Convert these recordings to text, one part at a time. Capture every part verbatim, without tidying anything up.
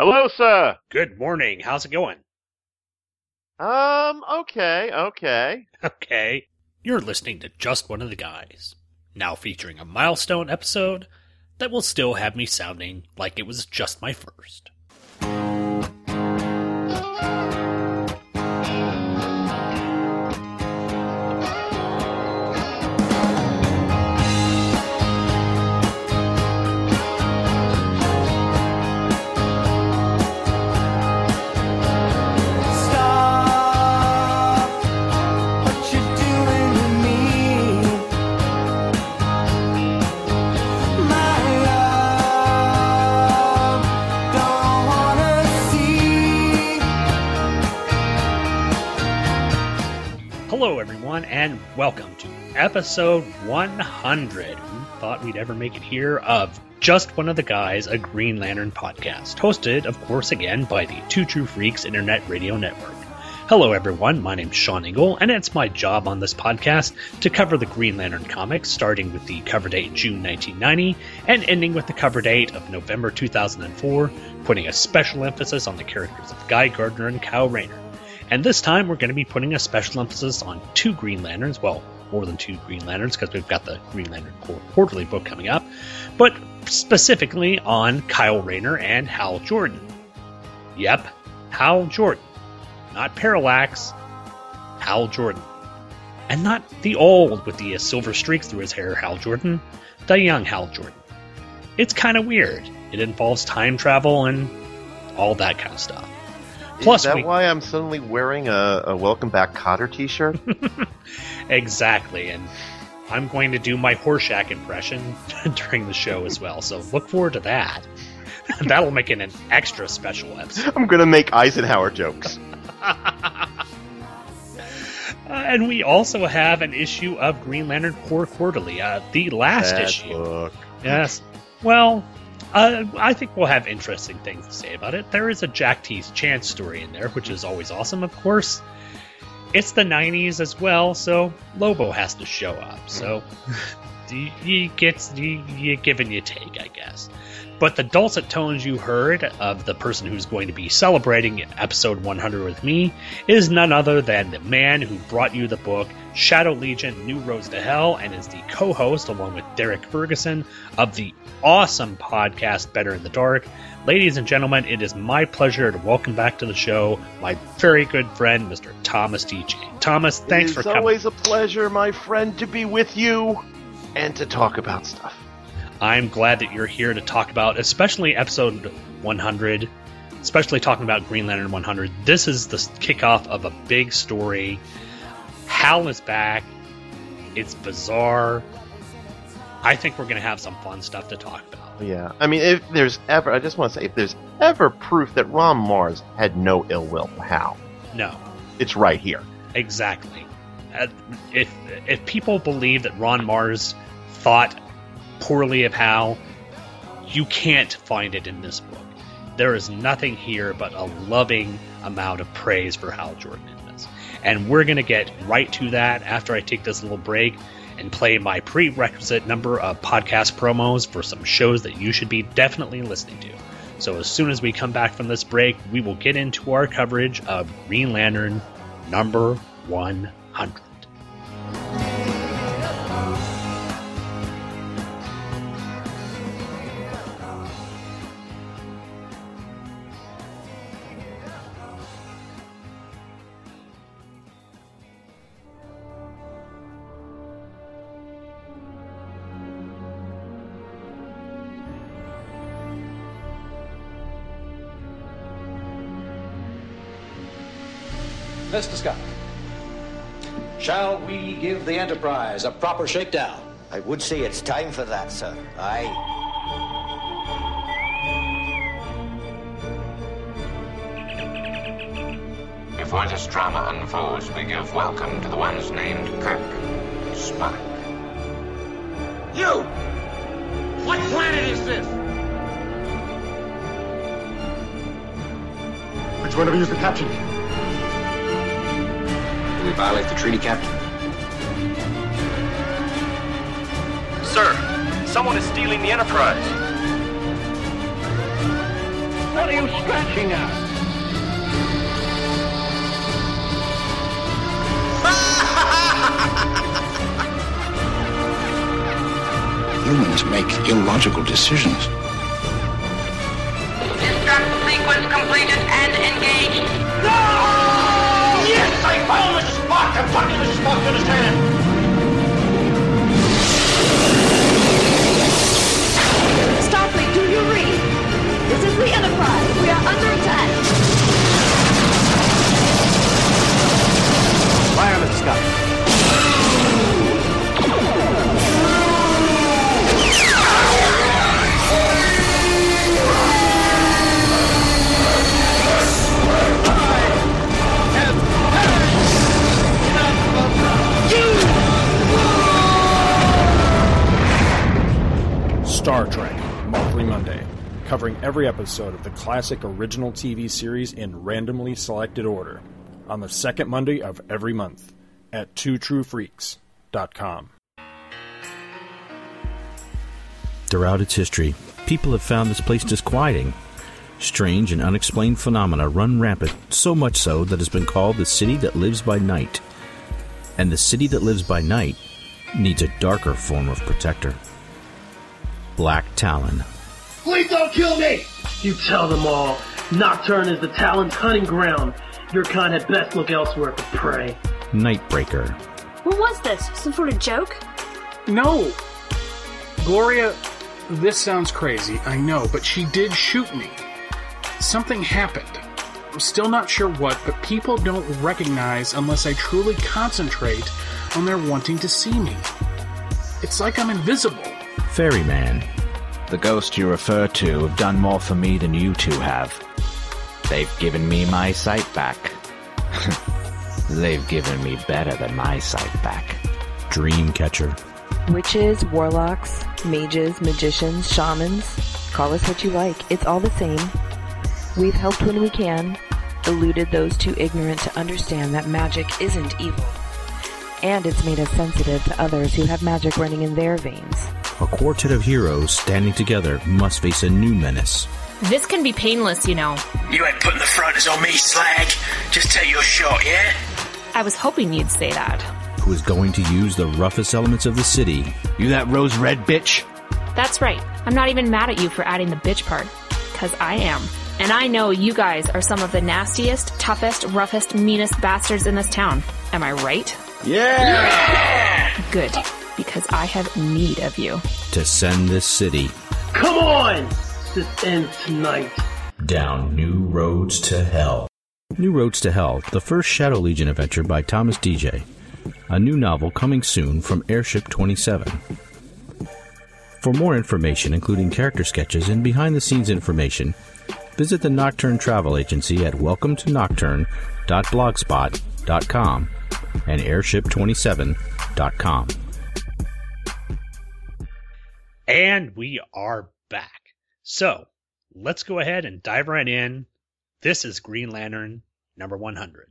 Hello, sir. Good morning. How's it going? Um, okay, okay. Okay. You're listening to Just One of the Guys, now featuring a milestone episode that will still have me sounding like it was just my first. Hello, everyone, and welcome to episode one hundred. Who thought we'd ever make it here? Of Just One of the Guys, a Green Lantern podcast, hosted, of course, again by the Two True Freaks Internet Radio Network. Hello, everyone. My name's Sean Engel, and it's my job on this podcast to cover the Green Lantern comics, starting with the cover date June nineteen ninety and ending with the cover date of November two thousand four, putting a special emphasis on the characters of Guy Gardner and Kyle Rayner. And this time, we're going to be putting a special emphasis on two Green Lanterns. Well, more than two Green Lanterns, because we've got the Green Lantern Quarterly book coming up. But specifically on Kyle Rayner and Hal Jordan. Yep, Hal Jordan. Not Parallax. Hal Jordan. And not the old with the uh, silver streaks through his hair Hal Jordan. The young Hal Jordan. It's kind of weird. It involves time travel and all that kind of stuff. Plus, is that we... why I'm suddenly wearing a, a Welcome Back Cotter t-shirt? Exactly, and I'm going to do my Horshack impression during the show as well, so look forward to that. That'll make it an extra special episode. I'm going to make Eisenhower jokes. uh, and we also have an issue of Green Lantern Corps Quarterly, uh, the last that issue. Look. Yes, well... Uh, I think we'll have interesting things to say about it. There is a Jack T's Chance story in there, which is always awesome, of course. It's the nineties as well, so Lobo has to show up. So you, you get you, you give and you take, I guess. But the dulcet tones you heard of the person who's going to be celebrating episode one hundred with me is none other than the man who brought you the book, Shadow Legion, New Roads to Hell, and is the co-host, along with Derek Ferguson, of the awesome podcast, Better in the Dark. Ladies and gentlemen, it is my pleasure to welcome back to the show my very good friend, Mister Thomas D J. Thomas, thanks for coming. It is always a pleasure, my friend, to be with you and to talk about stuff. I'm glad that you're here to talk about, especially episode one hundred, especially talking about Green Lantern one hundred. This is the kickoff of a big story. Hal is back. It's bizarre. I think we're going to have some fun stuff to talk about. Yeah. I mean, if there's ever, I just want to say, if there's ever proof that Ron Mars had no ill will for Hal. No. It's right here. Exactly. If, if people believe that Ron Mars thought poorly of Hal, you can't find it in this book. There is nothing here but a loving amount of praise for Hal Jordan in this. And we're going to get right to that after I take this little break and play my prerequisite number of podcast promos for some shows that you should be definitely listening to. So as soon as we come back from this break, we will get into our coverage of Green Lantern number one hundred. Mister Scott, shall we give the Enterprise a proper shakedown? I would say it's time for that, sir. Aye. Before this drama unfolds, we give welcome to the ones named Kirk and Spock. You! What planet is this? Which one of you is the captain? We violate the treaty, Captain. Sir, someone is stealing the Enterprise. What are you scratching at? Humans make illogical decisions. Distress sequence completed and engaged. No! Yes, I found the spot! I found the spot to understand! Starfleet, do you read? This is the Enterprise. We are under attack. Wireless, Scott. Star Trek. Monthly Monday, covering every episode of the classic original T V series in randomly selected order, on the second Monday of every month, at two true freaks dot com. Throughout its history, people have found this place disquieting. Strange and unexplained phenomena run rampant, so much so that it's been called the city that lives by night. And the city that lives by night needs a darker form of protector. Black Talon. Please don't kill me! You tell them all. Nocturne is the Talon's hunting ground. Your kind had best look elsewhere for prey. Nightbreaker. What was this? Some sort of joke? No. Gloria, this sounds crazy, I know, but she did shoot me. Something happened. I'm still not sure what, but people don't recognize unless I truly concentrate on their wanting to see me. It's like I'm invisible. Ferryman. The ghosts you refer to have done more for me than you two have. They've given me my sight back. They've given me better than my sight back. Dreamcatcher. Witches, warlocks, mages, magicians, shamans. Call us what you like. It's all the same. We've helped when we can, eluded those too ignorant to understand that magic isn't evil. And it's made us sensitive to others who have magic running in their veins. A quartet of heroes standing together must face a new menace. This can be painless, you know. You ain't putting the fronters on me, slag. Just take your shot, yeah? I was hoping you'd say that. Who is going to use the roughest elements of the city? You that rose red bitch? That's right. I'm not even mad at you for adding the bitch part. Because I am. And I know you guys are some of the nastiest, toughest, roughest, meanest bastards in this town. Am I right? Yeah! yeah! Good, because I have need of you. To send this city... Come on! This ends tonight. Down New Roads to Hell. New Roads to Hell, the first Shadow Legion adventure by Thomas D J. A new novel coming soon from Airship twenty-seven. For more information, including character sketches and behind-the-scenes information, visit the Nocturne Travel Agency at welcome to nocturne dot blogspot dot com. and airship twenty-seven dot com. And we are back. So, let's go ahead and dive right in. This is Green Lantern number one hundred.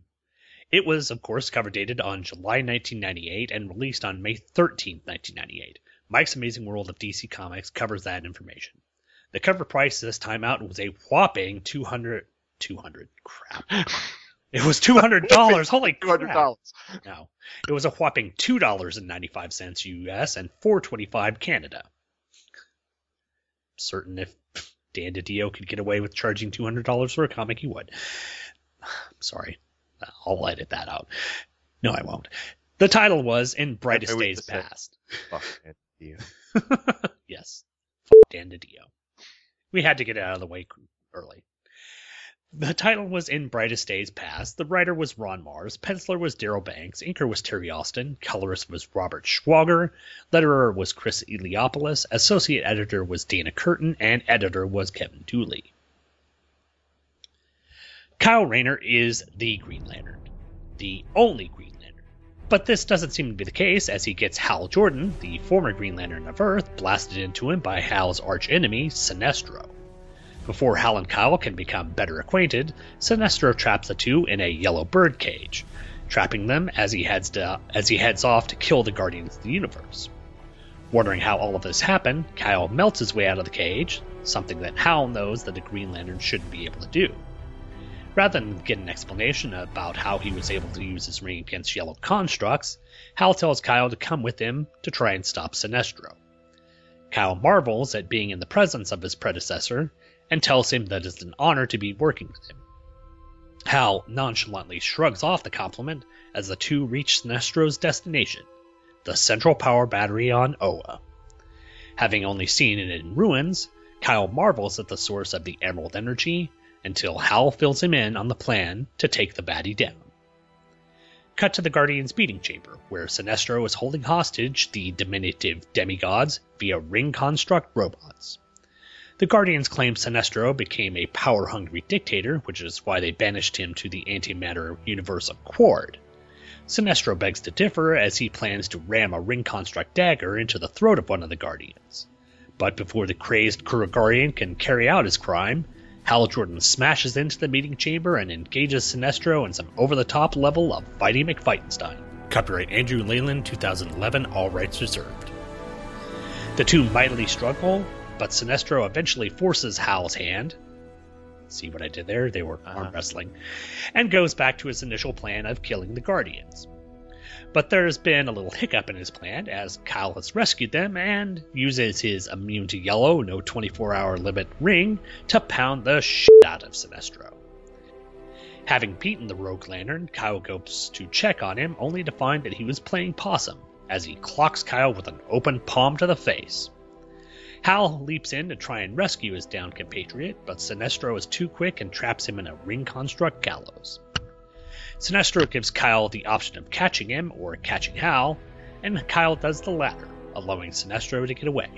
It was, of course, cover dated on July nineteen ninety-eight and released on May thirteenth, nineteen ninety-eight. Mike's Amazing World of D C Comics covers that information. The cover price this time out was a whopping two hundred dollars. two hundred dollars. Crap. It was two hundred dollars. Holy crap. two hundred dollars. No. It was a whopping two dollars and ninety-five cents U S and four dollars and twenty-five cents Canada. Certain if Dan DiDio could get away with charging two hundred dollars for a comic, he would. Sorry. I'll edit that out. No, I won't. The title was In Brightest Days Past. Fuck Dan DiDio. Yes. Fuck Dan DiDio. We had to get it out of the way early. The title was In Brightest Days Past. The writer was Ron Mars. Penciler was Darryl Banks. Inker was Terry Austin. Colorist was Robert Schwager. Letterer was Chris Eliopoulos. Associate editor was Dana Curtin. And editor was Kevin Dooley. Kyle Rayner is the Green Lantern. The only Green Lantern. But this doesn't seem to be the case, as he gets Hal Jordan, the former Green Lantern of Earth, blasted into him by Hal's archenemy, Sinestro. Before Hal and Kyle can become better acquainted, Sinestro traps the two in a yellow bird cage, trapping them as he heads to, as he heads off to kill the Guardians of the Universe. Wondering how all of this happened, Kyle melts his way out of the cage, something that Hal knows that a Green Lantern shouldn't be able to do. Rather than get an explanation about how he was able to use his ring against yellow constructs, Hal tells Kyle to come with him to try and stop Sinestro. Kyle marvels at being in the presence of his predecessor, and tells him that it's an honor to be working with him. Hal nonchalantly shrugs off the compliment as the two reach Sinestro's destination, the Central Power Battery on Oa. Having only seen it in ruins, Kyle marvels at the source of the Emerald Energy, until Hal fills him in on the plan to take the baddie down. Cut to the Guardian's beating chamber, where Sinestro is holding hostage the diminutive demigods via ring construct robots. The Guardians claim Sinestro became a power-hungry dictator, which is why they banished him to the antimatter universe of Quard. Sinestro begs to differ as he plans to ram a ring construct dagger into the throat of one of the Guardians. But before the crazed Kurogarian can carry out his crime, Hal Jordan smashes into the meeting chamber and engages Sinestro in some over-the-top level of Fighty McFightenstein. Copyright Andrew Leyland, two thousand eleven, all rights reserved. The two mightily struggle, but Sinestro eventually forces Hal's hand. See what I did there? They were arm uh-huh. wrestling. And goes back to his initial plan of killing the Guardians. But there's been a little hiccup in his plan, as Kyle has rescued them and uses his immune to yellow, no twenty-four hour limit ring to pound the shit out of Sinestro. Having beaten the Rogue Lantern, Kyle goes to check on him, only to find that he was playing possum, as he clocks Kyle with an open palm to the face. Hal leaps in to try and rescue his downed compatriot, but Sinestro is too quick and traps him in a ring construct gallows. Sinestro gives Kyle the option of catching him or catching Hal, and Kyle does the latter, allowing Sinestro to get away.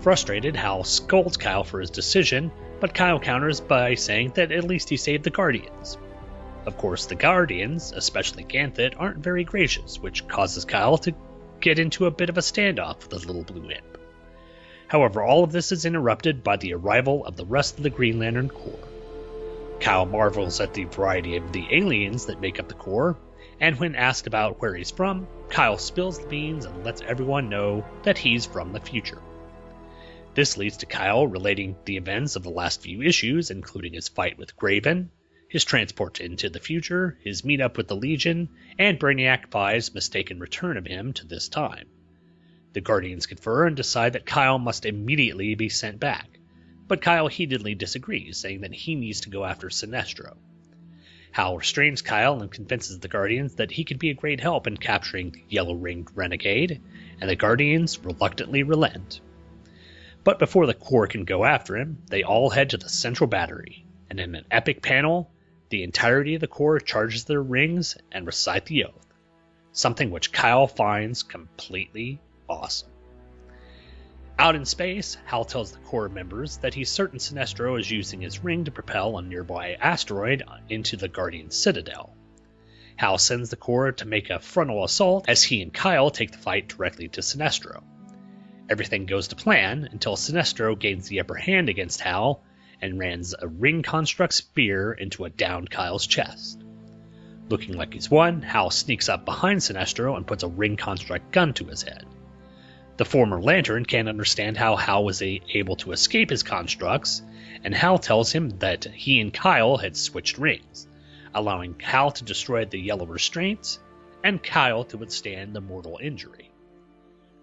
Frustrated, Hal scolds Kyle for his decision, but Kyle counters by saying that at least he saved the Guardians. Of course, the Guardians, especially Ganthet, aren't very gracious, which causes Kyle to get into a bit of a standoff with his little blue imp. However, all of this is interrupted by the arrival of the rest of the Green Lantern Corps. Kyle marvels at the variety of the aliens that make up the Corps, and when asked about where he's from, Kyle spills the beans and lets everyone know that he's from the future. This leads to Kyle relating the events of the last few issues, including his fight with Graven, his transport into the future, his meetup with the Legion, and Brainiac Five's mistaken return of him to this time. The Guardians confer and decide that Kyle must immediately be sent back. But Kyle heatedly disagrees, saying that he needs to go after Sinestro. Hal restrains Kyle and convinces the Guardians that he could be a great help in capturing the yellow-ringed renegade, and the Guardians reluctantly relent. But before the Corps can go after him, they all head to the Central Battery, and in an epic panel, the entirety of the Corps charges their rings and recite the oath, something which Kyle finds completely awesome. Out in space, Hal tells the Corps members that he's certain Sinestro is using his ring to propel a nearby asteroid into the Guardian Citadel. Hal sends the Corps to make a frontal assault as he and Kyle take the fight directly to Sinestro. Everything goes to plan until Sinestro gains the upper hand against Hal and rams a ring construct spear into a downed Kyle's chest. Looking like he's won, Hal sneaks up behind Sinestro and puts a ring construct gun to his head. The former Lantern can't understand how Hal was able to escape his constructs, and Hal tells him that he and Kyle had switched rings, allowing Hal to destroy the yellow restraints, and Kyle to withstand the mortal injury.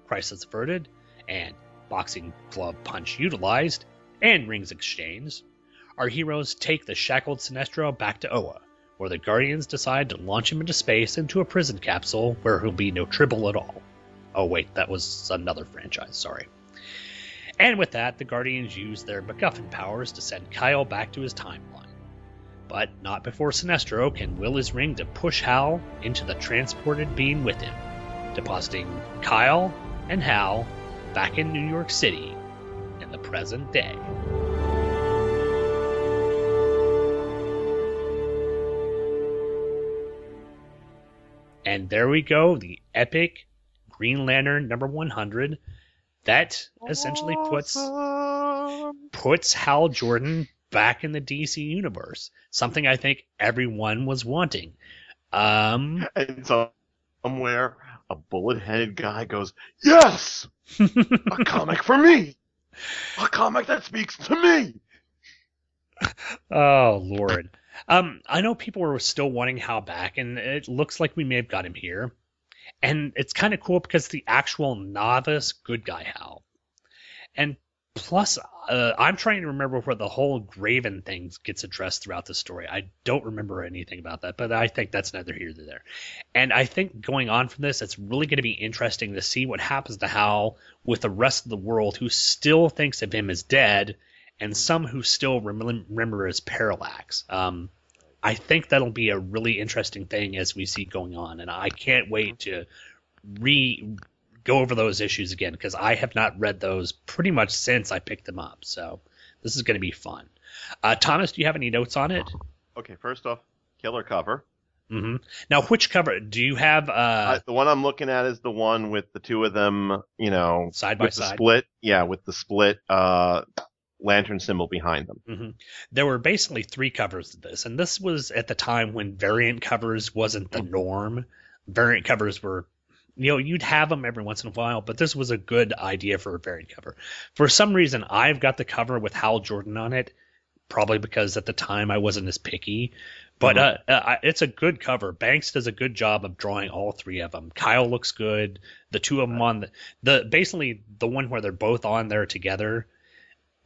Crisis averted, and boxing glove punch utilized, and rings exchanged, our heroes take the shackled Sinestro back to Oa, where the Guardians decide to launch him into space into a prison capsule where he'll be no trouble at all. Oh wait, that was another franchise, sorry. And with that, the Guardians use their MacGuffin powers to send Kyle back to his timeline. But not before Sinestro can will his ring to push Hal into the transported beam with him, depositing Kyle and Hal back in New York City in the present day. And there we go, the epic Green Lantern number one hundred, that essentially puts puts Hal Jordan back in the D C universe, something I think everyone was wanting. Um, and somewhere a bullet-headed guy goes, yes! A comic for me! A comic that speaks to me! Oh, Lord. Um, I know people were still wanting Hal back, and it looks like we may have got him here. And it's kind of cool because the actual novice good guy Hal. And plus, uh, I'm trying to remember where the whole Graven thing gets addressed throughout the story. I don't remember anything about that, but I think that's neither here nor there. And I think going on from this, it's really going to be interesting to see what happens to Hal with the rest of the world who still thinks of him as dead, and some who still rem- remember as Parallax. Um, I think that'll be a really interesting thing as we see going on, and I can't wait to re go over those issues again, because I have not read those pretty much since I picked them up, so this is going to be fun. Uh, Thomas, do you have any notes on it? Okay, first off, killer cover. Mm-hmm. Now, which cover? Do you have... Uh, uh, the one I'm looking at is the one with the two of them, you know... Side by side? With the split, yeah, with the split... Uh, lantern symbol behind them. Mm-hmm. There were basically three covers of this, and this was at the time when variant covers wasn't the norm. Variant covers were, you know, you'd have them every once in a while, but this was a good idea for a variant cover. For some reason, I've got the cover with Hal Jordan on it, probably because at the time I wasn't as picky, but mm-hmm. uh, uh, it's a good cover. Banks does a good job of drawing all three of them. Kyle looks good. The two of them on the, the basically the one where they're both on there together.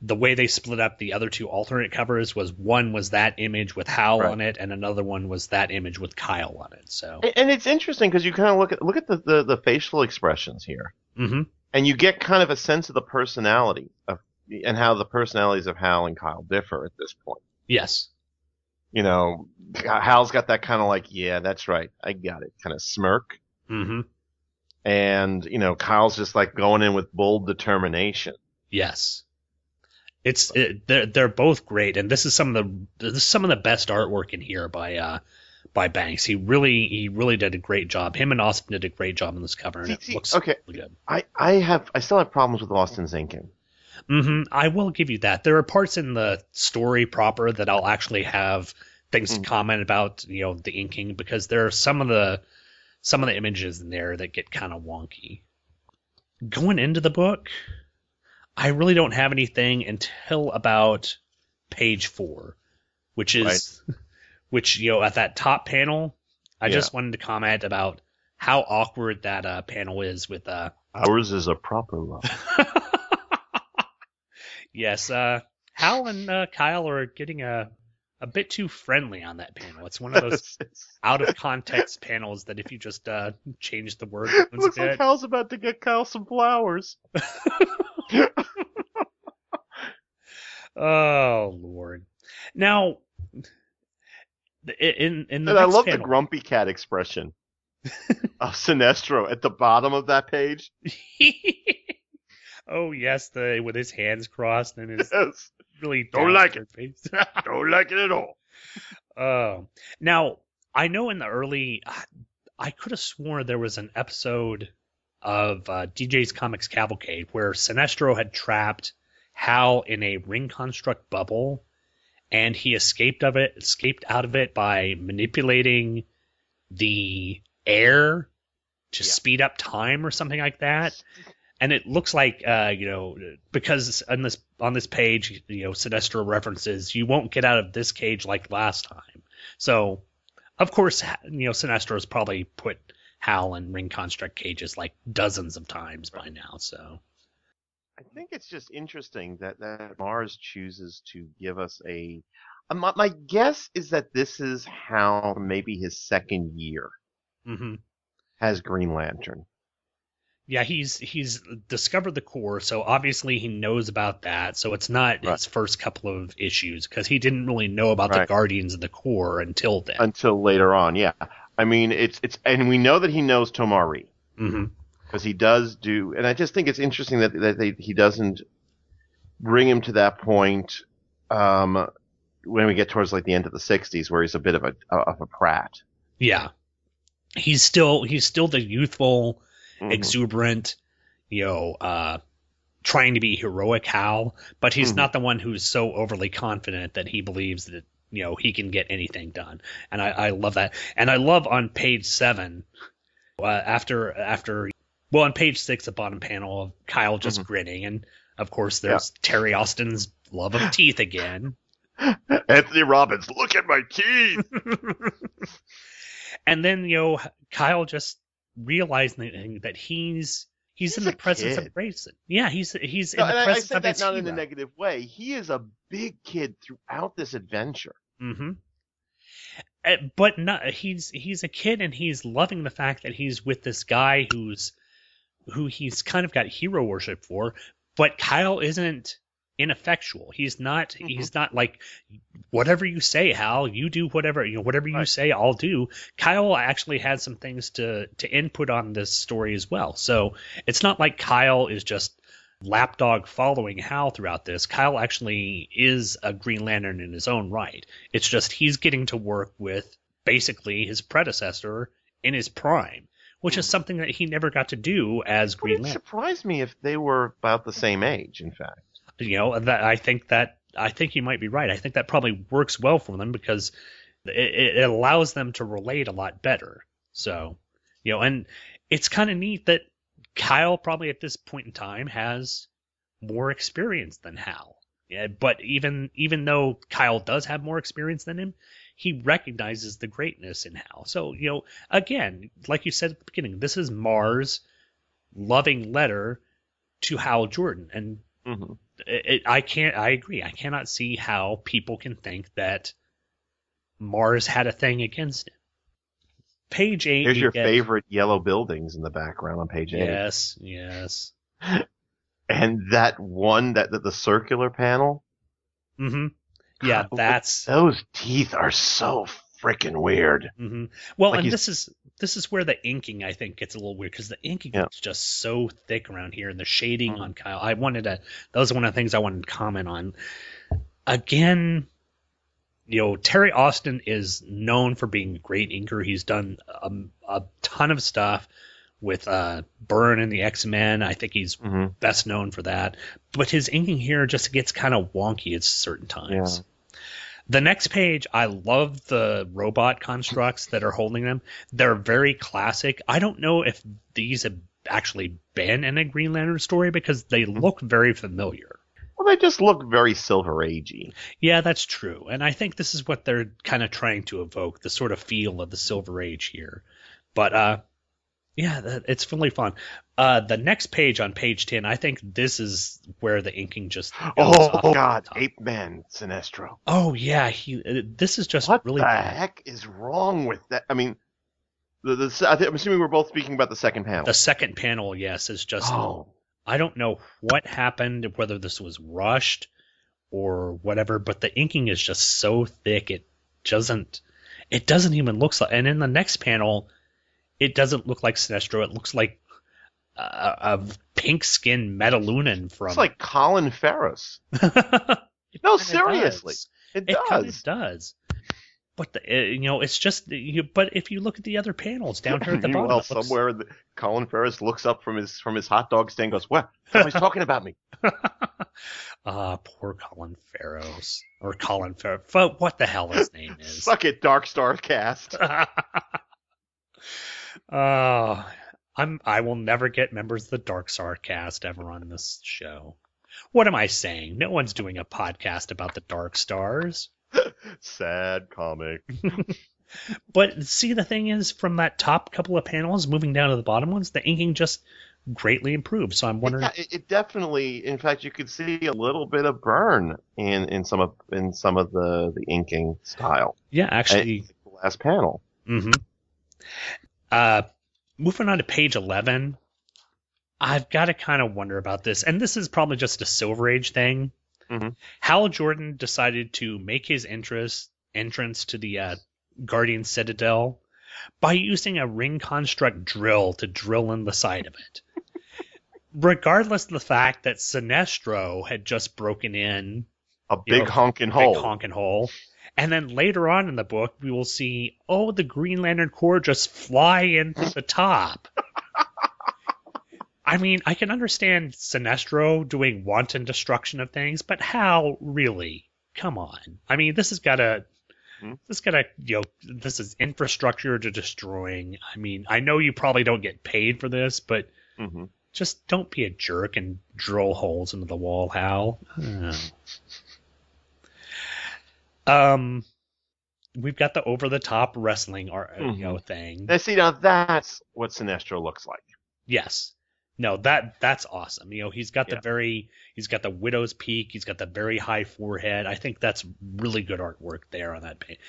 The way they split up the other two alternate covers was one was that image with Hal right. on it, and another one was that image with Kyle on it. So, and it's interesting because you kind of look at look at the, the, the facial expressions here, mm-hmm. and you get kind of a sense of the personality of and how the personalities of Hal and Kyle differ at this point. Yes, you know, Hal's got that kind of like, yeah, that's right, I got it, kind of smirk, mm-hmm. and you know, Kyle's just like going in with bold determination. Yes. It's it, they're they're both great, and this is some of the this is some of the best artwork in here by uh by Banks. He really he really did a great job. Him and Austin did a great job on this cover, and see, it looks okay. really good. I, I have I still have problems with Austin's inking. Mm-hmm. I will give you that. There are parts in the story proper that I'll actually have things mm. to comment about. You know, the inking, because there are some of the some of the images in there that get kind of wonky. Going into the book, I really don't have anything until about page four, which is, right. which, you know, at that top panel, I yeah. just wanted to comment about how awkward that uh, panel is with, uh, ours is a proper love. Yes. Uh, Hal and uh, Kyle are getting a, a bit too friendly on that panel. It's one of those out of context panels that if you just, uh, change the word, it looks like Hal's about to get Kyle some flowers. Oh, Lord. Now, in in the and next I love panel, the grumpy cat expression of Sinestro at the bottom of that page. Oh yes, the with his hands crossed and his yes. really don't like it. Face. Don't like it at all. Oh, uh, now I know in the early, I, I could have sworn there was an episode of uh, D J's Comics Cavalcade where Sinestro had trapped Hal in a ring construct bubble, and he escaped of it, escaped out of it by manipulating the air to yeah. speed up time or something like that. And it looks like, uh, you know, because on this on this page, you know, Sinestro references, you won't get out of this cage like last time. So, of course, you know, Sinestro's probably put Hal in ring construct cages like dozens of times by now. So I think it's just interesting that, that Mars chooses to give us a, a my, my guess is that this is Hal, maybe his second year mm-hmm. as Green Lantern. Yeah, he's he's discovered the core, so obviously he knows about that. So it's not right. his first couple of issues, because he didn't really know about right. the Guardians of the Core until then. Until later on, yeah. I mean, it's it's, and we know that he knows Tomari because mm-hmm. he does do, and I just think it's interesting that that they, he doesn't bring him to that point um, when we get towards like the end of the sixties, where he's a bit of a of a prat. Yeah, he's still he's still the youthful, mm-hmm. exuberant, you know, uh, trying to be heroic Hal, but he's mm-hmm. not the one who's so overly confident that he believes that, you know, he can get anything done. And I, I love that. And I love on page seven, uh, after after well, on page six, the bottom panel of Kyle just mm-hmm. grinning, and of course there's yeah. Terry Austin's love of teeth again. Anthony Robbins, look at my teeth. And then, you know, Kyle just realizing that he's he's, he's in the presence kid. of racism. Yeah, he's he's no, in the presence of I, I said that not hero. in a negative way. He is a big kid throughout this adventure. Mm-hmm. But not, he's he's a kid, and he's loving the fact that he's with this guy who's who he's kind of got hero worship for. But Kyle isn't ineffectual. He's not. Mm-hmm. He's not like, whatever you say, Hal, you do whatever you know. Whatever you right. say, I'll do. Kyle actually had some things to to input on this story as well. So it's not like Kyle is just lapdog following Hal throughout this. Kyle actually is a Green Lantern in his own right. It's just he's getting to work with basically his predecessor in his prime, which is something that he never got to do as Green Lantern. It surprised me if they were about the same age, in fact. You know, that I think that I think you might be right. I think that probably works well for them because it, it allows them to relate a lot better. So, you know, and it's kind of neat that Kyle probably at this point in time has more experience than Hal. Yeah, but even even though Kyle does have more experience than him, he recognizes the greatness in Hal. So, you know, again, like you said at the beginning, this is Marr's loving letter to Hal Jordan. And mm-hmm. it, it, I can't, I agree. I cannot see how people can think that Marr's had a thing against him. Page eight. Here's you your get... favorite yellow buildings in the background on page eight. Yes, yes. And that one, that, that the circular panel. Mm-hmm. Yeah, God, that's those teeth are so freaking weird. Mm-hmm. Well, like and he's... this is this is where the inking I think gets a little weird because the inking yeah. is just so thick around here, and the shading mm-hmm. on Kyle. I wanted to. That was one of the things I wanted to comment on. Again. You know, Terry Austin is known for being a great inker. He's done a, a ton of stuff with uh, Byrne and the X-Men. I think he's mm-hmm. best known for that. But his inking here just gets kind of wonky at certain times. Yeah. The next page, I love the robot constructs that are holding them. They're very classic. I don't know if these have actually been in a Green Lantern story because they mm-hmm. look very familiar. Well, they just look very Silver Agey. Yeah, that's true. And I think this is what they're kind of trying to evoke, the sort of feel of the Silver Age here. But, uh, yeah, that, it's really fun. Uh, the next page on page ten, I think this is where the inking just goes off. Oh, God, Ape Man Sinestro. Oh, yeah, he. Uh, this is just what really What the bad. heck is wrong with that? I mean, the, the, I th- I'm assuming we're both speaking about the second panel. The second panel, yes, is just... Oh. I don't know what happened, whether this was rushed or whatever, but the inking is just so thick it doesn't it doesn't even look like. And in the next panel, it doesn't look like Sinestro. It looks like a, a pink-skinned Metalunan from. It's like Colin Ferris. No, seriously, does. it does. It does. But the, you know, it's just. You, but if you look at the other panels down here at the bottom, well, looks... somewhere the, Colin Ferris looks up from his from his hot dog stand, and goes, "What? Somebody's talking about me." Ah, uh, poor Colin Ferris or Colin Ferris. What the hell his name is? Suck it, Dark Star cast. uh, I'm. I will never get members of the Dark Star cast ever on this show. What am I saying? No one's doing a podcast about the Dark Stars. Sad comic. But see, the thing is, from that top couple of panels moving down to the bottom ones, the inking just greatly improved. So I'm wondering. Yeah, it, it definitely. In fact, you could see a little bit of burn in, in some of in some of the, the inking style. Yeah, actually, at the last panel. Mm-hmm. Uh, moving on to page eleven, I've got to kind of wonder about this, and this is probably just a Silver Age thing. Mm-hmm. Hal Jordan decided to make his interest, entrance to the uh, Guardian Citadel by using a ring construct drill to drill in the side of it. Regardless of the fact that Sinestro had just broken in a big know, honkin' a hole. Big honkin' hole. And then later on in the book, we will see, oh, the Green Lantern Corps just fly in through the top. I mean, I can understand Sinestro doing wanton destruction of things, but Hal, really? Come on. I mean, this has got to... Mm-hmm. This kind of, you know, this is infrastructure to destroying. I mean, I know you probably don't get paid for this, but mm-hmm. just don't be a jerk and drill holes into the wall, Hal. Oh. Um, we've got the over-the-top wrestling, you know, mm-hmm. thing. Now, see, now that's what Sinestro looks like. Yes. No, that that's awesome. You know, he's got yeah. the very, he's got the widow's peak. He's got the very high forehead. I think that's really good artwork there on that page.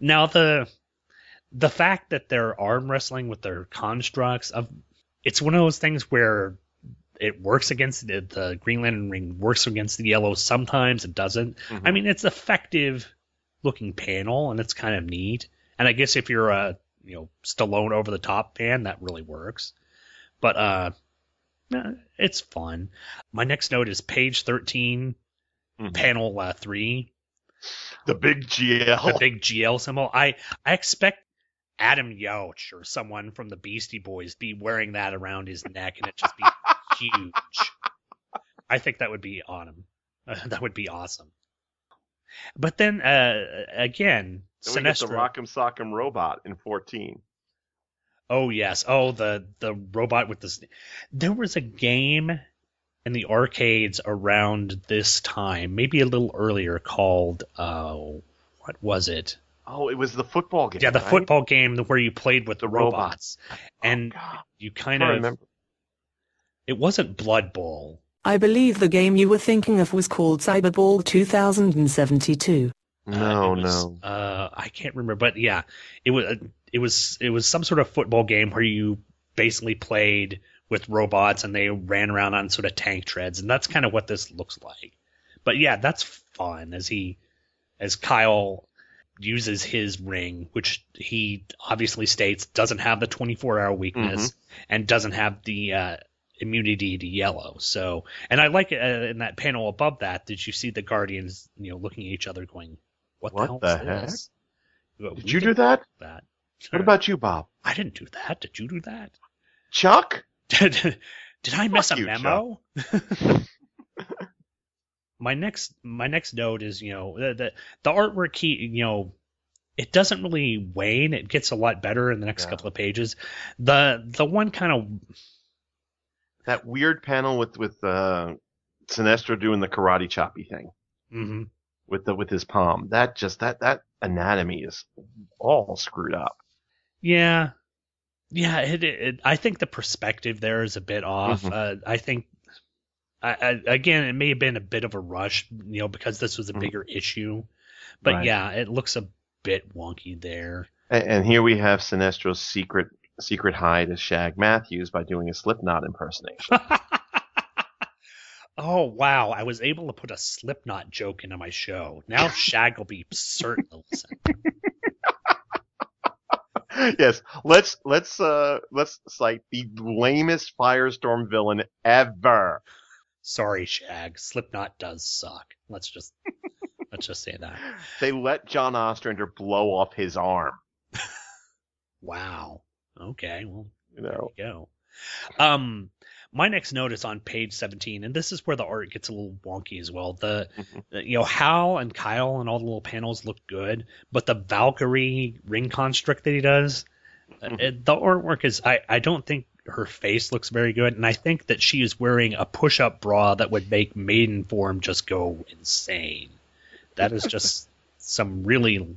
Now, the the fact that they're arm wrestling with their constructs, of it's one of those things where it works against the, the Green Lantern ring, works against the yellow. Sometimes it doesn't. Mm-hmm. I mean, it's effective looking panel, and it's kind of neat. And I guess if you're a, you know, Stallone over the top fan, that really works. But uh. It's fun. My next note is page thirteen, mm-hmm. panel uh, three. The big G L. The big G L symbol. I, I expect Adam Yauch or someone from the Beastie Boys be wearing that around his neck, and it just be huge. I think that would be autumn. Uh, that would be awesome. But then, uh, again, then we Sinestro. Get the Rock'em Sock'em Robot in fourteen. Oh, yes. Oh, the, the robot with this. There was a game in the arcades around this time, maybe a little earlier, called, uh, what was it? Oh, it was the football game. Yeah, the right? football game where you played with the, the robots. robots. And oh, you kind of. Remember. It wasn't Blood Bowl. I believe the game you were thinking of was called Cyberball two thousand seventy-two. No, uh, was, no. Uh, I can't remember, but yeah, it was. Uh, It was it was some sort of football game where you basically played with robots and they ran around on sort of tank treads, and that's kind of what this looks like. But yeah, that's fun as he as Kyle uses his ring, which he obviously states doesn't have the twenty-four hour weakness mm-hmm. and doesn't have the uh, immunity to yellow. So, and I like uh, in that panel above that, did you see the Guardians, you know, looking at each other, going, "What, what the hell the is heck? This? Did we you do that?" that? What about you, Bob? I didn't do that. Did you do that? Chuck? Did, did I miss Fuck a you, memo? my next my next note is, you know, the, the, the artwork, he, you know, it doesn't really wane. It gets a lot better in the next yeah. couple of pages. The the one kind of... That weird panel with, with uh, Sinestro doing the karate choppy thing. Mm-hmm. With, the, with his palm. That just, that, that anatomy is all screwed up. Yeah, yeah. It, it, I think the perspective there is a bit off. Mm-hmm. Uh, I think, I, I, again, it may have been a bit of a rush, you know, because this was a bigger mm-hmm. issue. But right. yeah, it looks a bit wonky there. And, and here we have Sinestro's secret secret high to Shag Matthews by doing a Slipknot impersonation. Oh wow! I was able to put a Slipknot joke into my show. Now Shag will be certain to listen. Yes, let's let's uh, let's cite the lamest Firestorm villain ever. Sorry, Shag. Slipknot does suck. Let's just let's just say that they let John Ostrander blow off his arm. Wow. Okay. Well, you know. There you go. Um, my next note is on page seventeen, and this is where the art gets a little wonky as well. The, the you know, Hal and Kyle and all the little panels look good, but the Valkyrie ring construct that he does, it, the artwork is, I, I don't think her face looks very good, and I think that she is wearing a push-up bra that would make Maidenform just go insane. That is just some really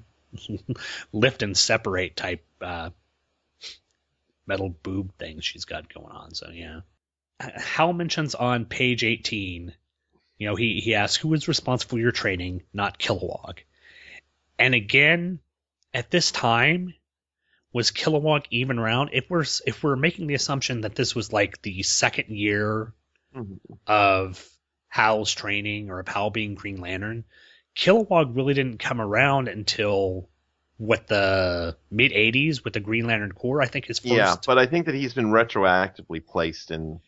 lift and separate type uh, metal boob thing she's got going on, so yeah. Hal mentions on page eighteen, you know, he, he asks, who is responsible for your training, not Kilowog? And again, at this time, was Kilowog even around? If we're if we're making the assumption that this was like the second year mm-hmm. of Hal's training or of Hal being Green Lantern, Kilowog really didn't come around until... With the mid-eighties, with the Green Lantern Corps, I think his first... Yeah, but I think that he's been retroactively placed in...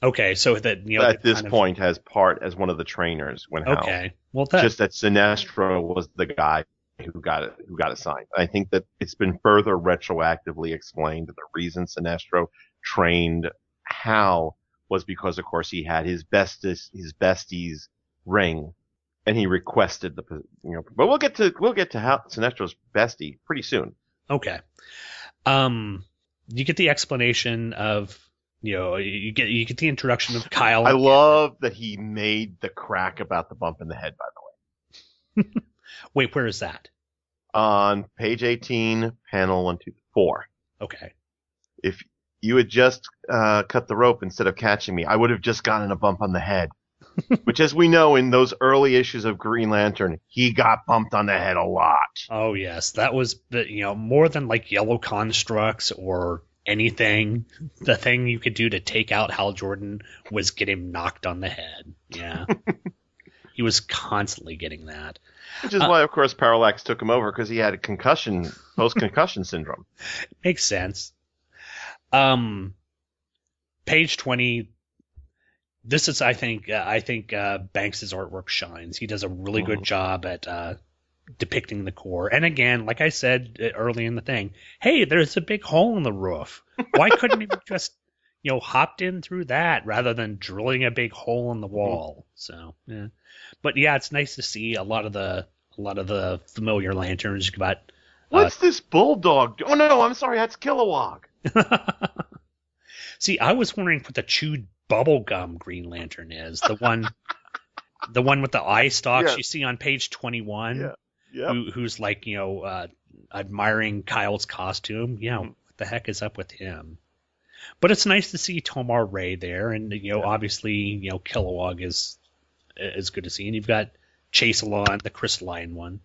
Okay, so that... you know At this point, of... as part, as one of the trainers. When okay, Hal, well that... Just that Sinestro was the guy who got it, who got assigned. I think that it's been further retroactively explained that the reason Sinestro trained Hal was because, of course, he had his bestest, his bestie's ring, and he requested the, you know, but we'll get to, we'll get to how Sinestro's bestie pretty soon. Okay. Um, you get the explanation of, you know, you get, you get the introduction of Kyle. I love that he made the crack about the bump in the head, by the way. Wait, where is that? On page eighteen, panel one, two, four. Okay. If you had just uh, cut the rope instead of catching me, I would have just gotten a bump on the head. Which, as we know, in those early issues of Green Lantern, he got bumped on the head a lot. Oh, yes. That was, the, you know, more than like Yellow Constructs or anything. The thing you could do to take out Hal Jordan was get him knocked on the head. Yeah. He was constantly getting that. Which is uh, why, of course, Parallax took him over, because he had a concussion, post-concussion syndrome. Makes sense. Um, page twenty... This is, I think, uh, I think uh, Banks' artwork shines. He does a really good job at uh, depicting the core. And again, like I said early in the thing, hey, there's a big hole in the roof. Why couldn't he just, you know, hopped in through that rather than drilling a big hole in the wall? So, yeah. But yeah, it's nice to see a lot of the a lot of the familiar lanterns. About, what's uh, this bulldog? Do- oh no, I'm sorry, that's Kilowog. See, I was wondering what the chewed bubblegum Green Lantern is, the one the one with the eye stalks. Yes. You see on page twenty-one. Yeah. Yep. who, who's like, you know, uh, admiring Kyle's costume. Yeah, what the heck is up with him? But it's nice to see Tomar Ray there, and you know, yeah. obviously, you know, Kilowog is is good to see, and you've got Chaselon, the crystalline one.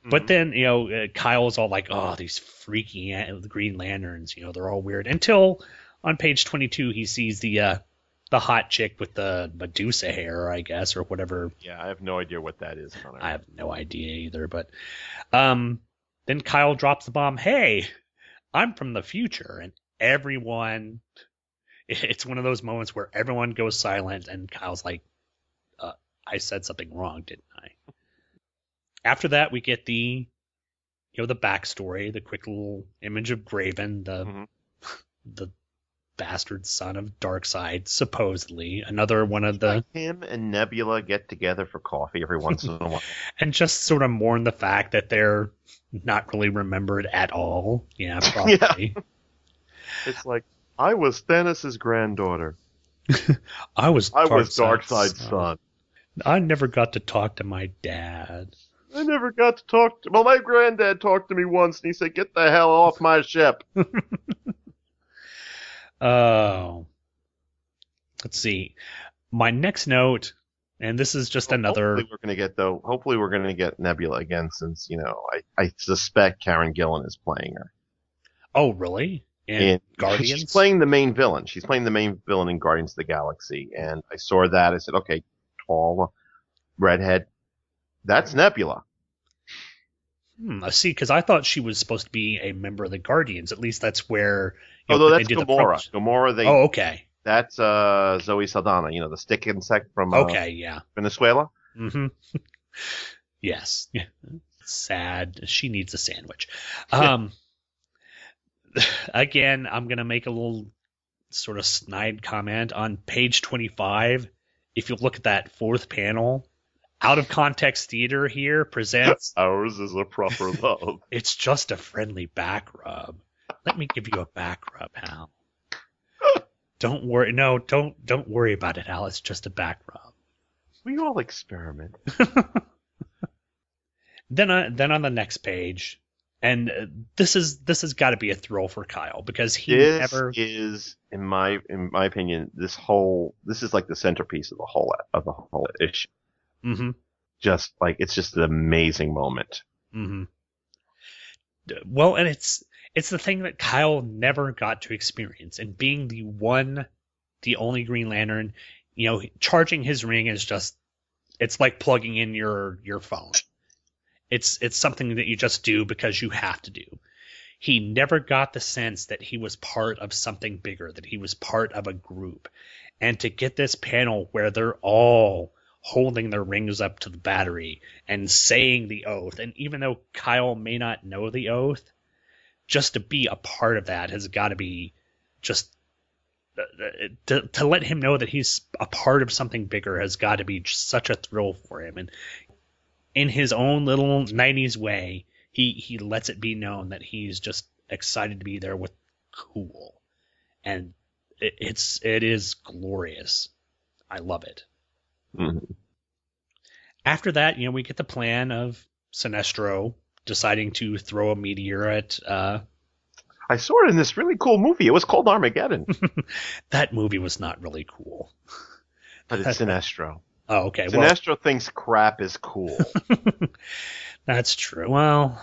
Mm-hmm. But then, you know, uh, Kyle's all like, oh, these freaky Green Lanterns, you know, they're all weird, until on page twenty-two he sees the uh, the hot chick with the Medusa hair, I guess, or whatever. Yeah, I have no idea what that is. Connor. I have no idea either. But um, then Kyle drops the bomb. Hey, I'm from the future. And everyone, it's one of those moments where everyone goes silent. And Kyle's like, uh, I said something wrong, didn't I? After that, we get the, you know, the backstory, the quick little image of Graven, the, mm-hmm. the, bastard son of Darkseid, supposedly. Another one of the... Him and Nebula get together for coffee every once in a while. And just sort of mourn the fact that they're not really remembered at all. Yeah, probably. Yeah. It's like, I was Thanos' granddaughter. I was Darkseid's I was Darkseid's son. son. I never got to talk to my dad. I never got to talk to... Well, my granddad talked to me once, and he said, get the hell off my ship. Oh, let's see. My next note, and this is just well, another. Hopefully we're going to get though. Hopefully we're going to get Nebula again, since you know I, I suspect Karen Gillan is playing her. Oh, really? In, in Guardians, she's playing the main villain. She's playing the main villain in Guardians of the Galaxy, and I saw that. I said, okay, tall, redhead, that's Nebula. Hmm, I see, because I thought she was supposed to be a member of the Guardians. At least that's where. You Although know, that's Gamora. The Gamora, they. Oh, okay. That's uh, Zoe Saldana. You know, the stick insect from. Uh, okay, yeah. Venezuela. Mm-hmm. Yes. Sad. She needs a sandwich. Um. Again, I'm gonna make a little sort of snide comment on page twenty-five. If you look at that fourth panel. Out of Context Theater here presents... Ours is a proper love. It's just a friendly back rub. Let me give you a back rub, Hal. Don't worry. No, don't don't worry about it, Hal. It's just a back rub. We all experiment. Then, uh, then on the next page, and uh, this is this has got to be a thrill for Kyle, because he this never... is, in my in my opinion, this whole... This is like the centerpiece of the whole of the whole issue. Mm-hmm. Just like it's just an amazing moment. Mm-hmm. Well, and it's it's the thing that Kyle never got to experience, and being the one, the only Green Lantern, you know, charging his ring is just it's like plugging in your your phone. It's it's something that you just do because you have to do. He never got the sense that he was part of something bigger, that he was part of a group, and to get this panel where they're all holding their rings up to the battery and saying the oath. And even though Kyle may not know the oath, just to be a part of that has got to be just to, to let him know that he's a part of something bigger has got to be such a thrill for him. And in his own little nineties way, he, he lets it be known that he's just excited to be there with Kool. And it, it's, it is glorious. I love it. Mm-hmm. After that, you know, we get the plan of Sinestro deciding to throw a meteor at, uh, I saw it in this really cool movie. It was called Armageddon. That movie was not really cool. But it's Sinestro. Oh, okay. Sinestro well, thinks crap is cool. That's true. Well,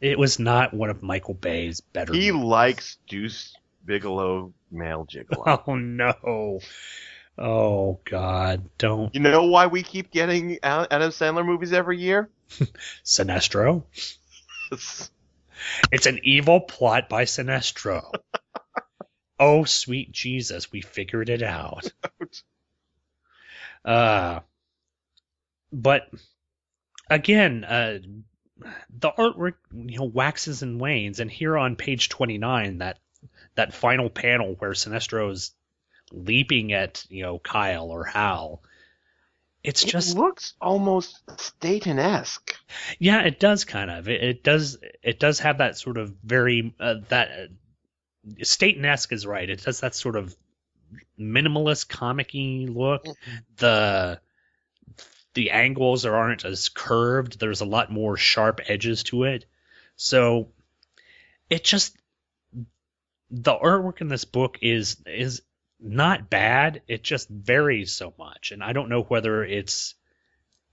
it was not one of Michael Bay's better He movies. Likes Deuce Bigelow male gigolo. Oh, no. Oh, God. Don't. You know why we keep getting Adam Sandler movies every year? Sinestro. It's an evil plot by Sinestro. Oh, sweet Jesus. We figured it out. Uh, but again, uh, the artwork, you know, waxes and wanes. And here on page twenty-nine, that, that final panel where Sinestro is leaping at, you know, Kyle or Hal. It's just it looks almost Staten-esque. Yeah, it does kind of. It, it does. It does have that sort of very uh, that uh, Staten-esque is right. It does that sort of minimalist comic-y look. Mm-hmm. The the angles there aren't as curved. There's a lot more sharp edges to it. So it just the artwork in this book is is. Not bad, it just varies so much. And I don't know whether it's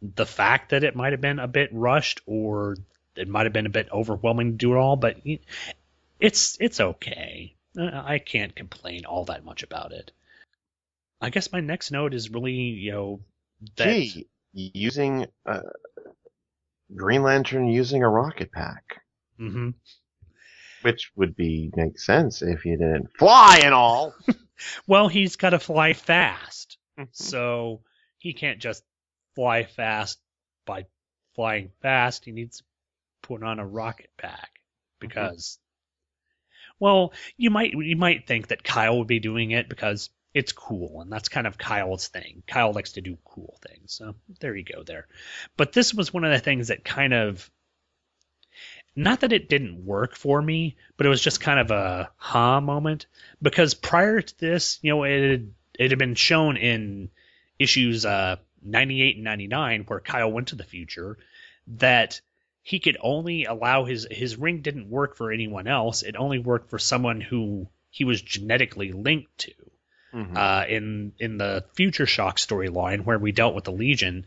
the fact that it might have been a bit rushed or it might have been a bit overwhelming to do it all, but it's it's okay. I can't complain all that much about it. I guess my next note is really, you know... That Gee, using... Uh, Green Lantern using a rocket pack. Mm-hmm. Which would be make sense if you didn't fly and all. Well, he's got to fly fast, so he can't just fly fast by flying fast. He needs to put on a rocket pack because, mm-hmm. well, you might you might think that Kyle would be doing it because it's cool, and that's kind of Kyle's thing. Kyle likes to do cool things, so there you go there. But this was one of the things that kind of, not that it didn't work for me, but it was just kind of a ha huh moment because prior to this, you know, it had, it had been shown in issues uh, ninety-eight and ninety-nine where Kyle went to the future that he could only allow his his ring didn't work for anyone else. It only worked for someone who he was genetically linked to. Mm-hmm. uh, in in the Future Shock storyline where we dealt with the Legion.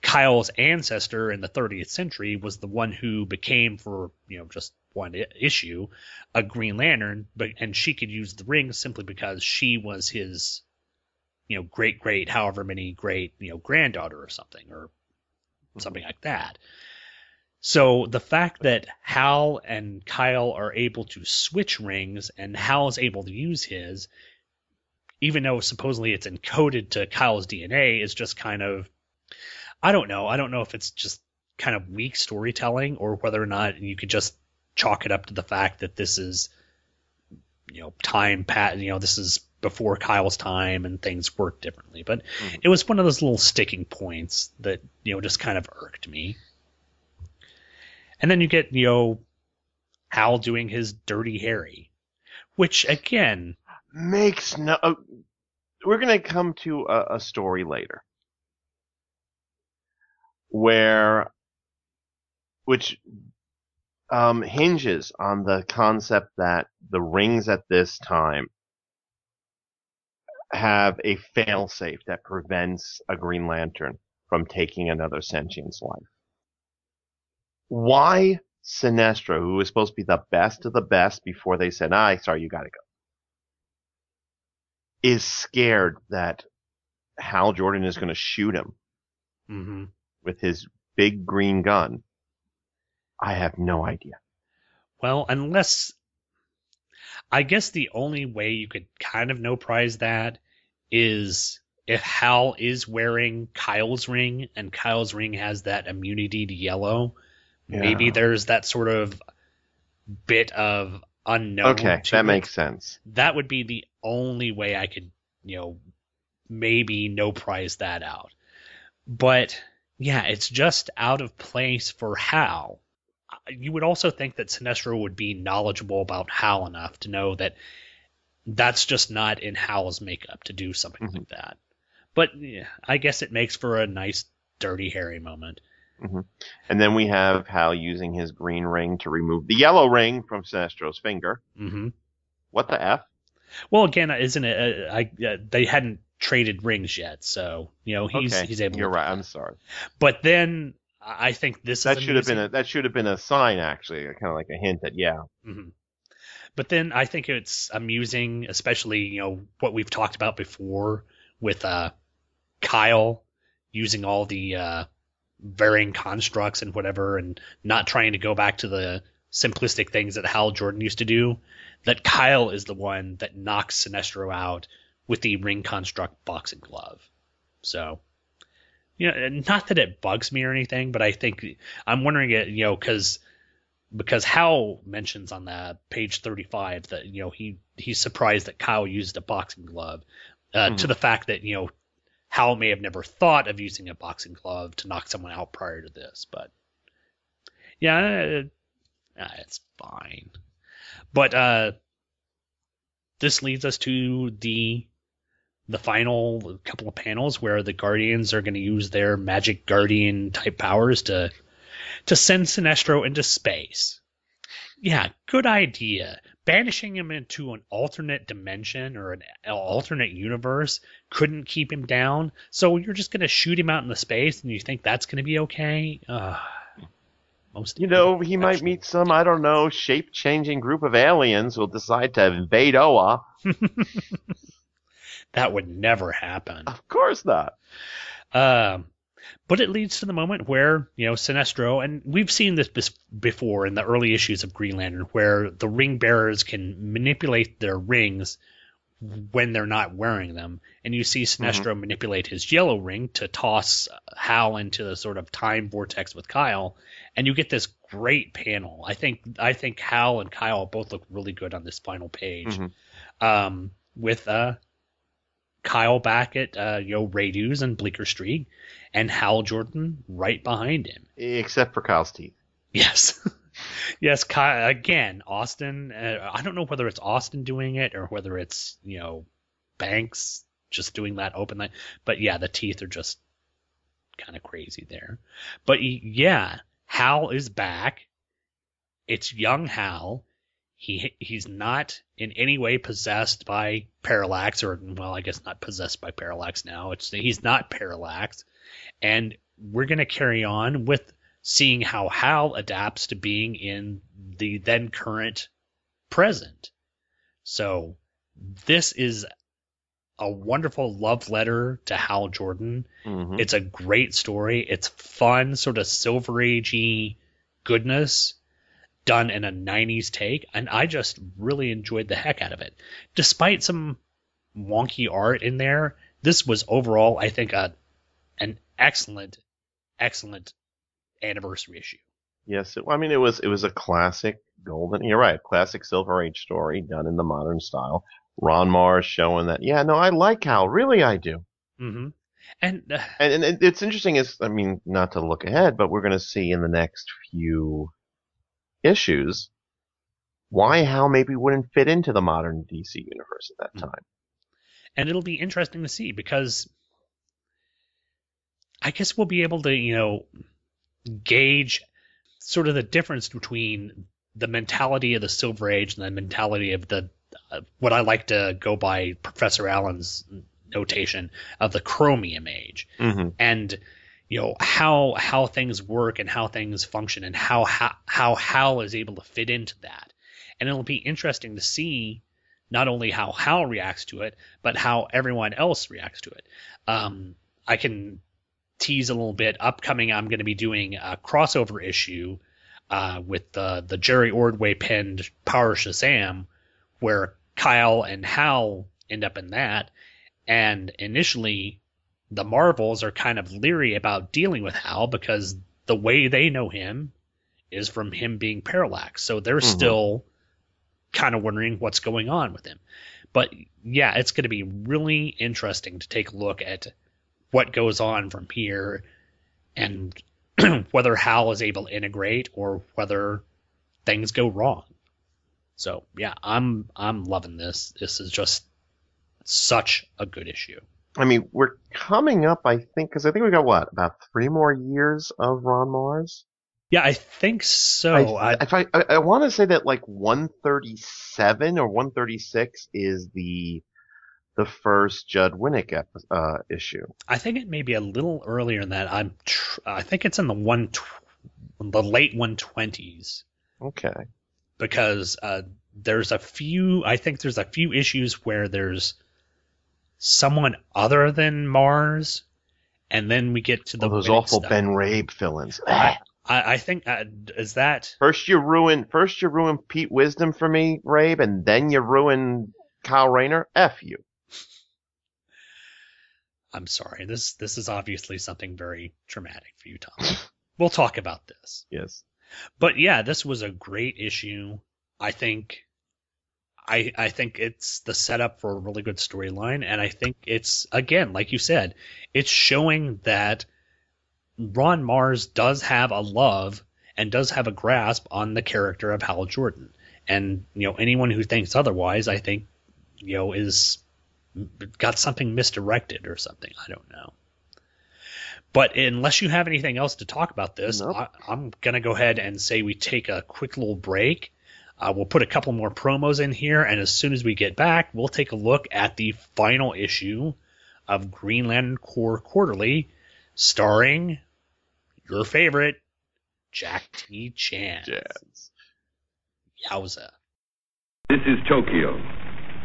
Kyle's ancestor in the thirtieth century was the one who became, for you know just one I- issue, a Green Lantern, but and she could use the ring simply because she was his, you know, great great however many great you know granddaughter or something or something like that. So the fact that Hal and Kyle are able to switch rings and Hal is able to use his, even though supposedly it's encoded to Kyle's D N A, is just kind of I don't know. I don't know if it's just kind of weak storytelling or whether or not you could just chalk it up to the fact that this is, you know, time, pat, you know, this is before Kyle's time and things work differently. But mm-hmm. it was one of those little sticking points that, you know, just kind of irked me. And then you get, you know, Hal doing his Dirty Harry, which again makes no. Uh, we're going to come to a, a story later. Where, which um, hinges on the concept that the rings at this time have a failsafe that prevents a Green Lantern from taking another sentient's life. Why Sinestro, who was supposed to be the best of the best before they said, ah, sorry, you gotta go, is scared that Hal Jordan is going to shoot him? Mm-hmm. With his big green gun, I have no idea. Well, unless... I guess the only way you could kind of no-prize that is if Hal is wearing Kyle's ring, and Kyle's ring has that immunity to yellow, yeah. Maybe there's that sort of bit of, unknown. Okay, that it. makes sense. That would be the only way I could, you know, maybe no prize that out. But yeah, it's just out of place for Hal. You would also think that Sinestro would be knowledgeable about Hal enough to know that that's just not in Hal's makeup to do something mm-hmm. like that. But yeah, I guess it makes for a nice Dirty Harry moment. Mm-hmm. And then we have Hal using his green ring to remove the yellow ring from Sinestro's finger. Mm-hmm. What the F? Well, again, isn't it? Uh, I uh, they hadn't traded rings yet, so you know he's okay. he's able. You're to right. That. I'm sorry. But then I think this that is should amazing. have been a, that should have been a sign, actually, kind of like a hint that yeah. Mm-hmm. But then I think it's amusing, especially you know what we've talked about before with uh, Kyle using all the uh, varying constructs and whatever, and not trying to go back to the simplistic things that Hal Jordan used to do. That Kyle is the one that knocks Sinestro out with the ring construct boxing glove. So, you know, not that it bugs me or anything, but I think I'm wondering it, you know, because. Because Hal mentions on that page thirty-five that, you know, he, he's surprised that Kyle used a boxing glove uh, mm-hmm. to the fact that, you know, Hal may have never thought of using a boxing glove to knock someone out prior to this. But, yeah, uh, it's fine. But uh, this leads us to the the final couple of panels where the Guardians are going to use their magic Guardian-type powers to... to send Sinestro into space. Yeah, good idea. Banishing him into an alternate dimension or an alternate universe couldn't keep him down, so you're just going to shoot him out into space and you think that's going to be okay? Uh, most you know, he might meet some, I don't know, shape-changing group of aliens who'll decide to invade O A. That would never happen. Of course not. Um... Uh, But it leads to the moment where, you know, Sinestro, and we've seen this bes- before in the early issues of Green Lantern, where the ring bearers can manipulate their rings when they're not wearing them. And you see Sinestro mm-hmm. manipulate his yellow ring to toss Hal into the sort of time vortex with Kyle. And you get this great panel. I think I think Hal and Kyle both look really good on this final page. Mm-hmm. Um, with... Uh, Kyle back at uh, you know Radu's and Bleecker Street, and Hal Jordan right behind him. Except for Kyle's teeth. Yes, yes. Kyle, again, Austin. Uh, I don't know whether it's Austin doing it or whether it's you know Banks just doing that open line. But yeah, the teeth are just kind of crazy there. But yeah, Hal is back. It's young Hal. He he's not in any way possessed by Parallax, or well, I guess not possessed by Parallax now. It's he's not Parallax, and we're gonna carry on with seeing how Hal adapts to being in the then current present. So this is a wonderful love letter to Hal Jordan. Mm-hmm. It's a great story. It's fun, sort of Silver Agey goodness. Done in a nineties take, and I just really enjoyed the heck out of it. Despite some wonky art in there, this was overall, I think, a, an excellent, excellent anniversary issue. Yes, it, I mean, it was it was a classic golden, you're right, classic Silver Age story done in the modern style. Ron Marr showing that, yeah, no, I like Hal, really I do. Mm-hmm. And, uh, and, and it's interesting, is I mean, not to look ahead, but we're going to see in the next few... issues, why Hal maybe wouldn't fit into the modern D C universe at that time. And it'll be interesting to see, because I guess we'll be able to, you know, gauge sort of the difference between the mentality of the Silver Age and the mentality of the, uh, what I like to go by Professor Allen's notation of the Chromium Age. Mm-hmm. And you know, how how things work and how things function and how, how how Hal is able to fit into that. And it'll be interesting to see not only how Hal reacts to it, but how everyone else reacts to it. Um, I can tease a little bit. Upcoming, I'm going to be doing a crossover issue uh, with the, the Jerry Ordway penned Power Shazam, where Kyle and Hal end up in that. And initially... the Marvels are kind of leery about dealing with Hal because the way they know him is from him being Parallax. So they're mm-hmm. still kind of wondering what's going on with him. But yeah, it's going to be really interesting to take a look at what goes on from here and whether Hal is able to integrate or whether things go wrong. So yeah, I'm I'm loving this. This is just such a good issue. I mean, we're coming up, I think, because I think we got, what, about three more years of Ron Mars? Yeah, I think so. I, I, if I, I, I want to say that like one thirty-seven or one thirty-six is the the first Judd Winnick ep- uh, issue. I think it may be a little earlier than that. I'm tr- I think it's in the one tw- the late one twenties. Okay. Because uh, there's a few, I think there's a few issues where there's someone other than Mars, and then we get to the oh, those awful stuff. Ben Rabe fill-ins. I, I, I think uh, is that first you ruin first you ruin Pete Wisdom for me, Rabe, and then you ruin Kyle Rayner. F you. I'm sorry. This this is obviously something very traumatic for you, Tom. We'll talk about this. Yes. But yeah, this was a great issue. I think. I, I think it's the setup for a really good storyline, and I think it's, again, like you said, it's showing that Ron Mars does have a love and does have a grasp on the character of Hal Jordan. And, you know, anyone who thinks otherwise, I think, you know, is got something misdirected or something. I don't know. But unless you have anything else to talk about this, nope. I, I'm going to go ahead and say we take a quick little break. Uh, we'll put a couple more promos in here, and as soon as we get back, we'll take a look at the final issue of Green Lantern Corps Quarterly, starring your favorite, Jack T. Chance. Yes. Yowza. This is Tokyo,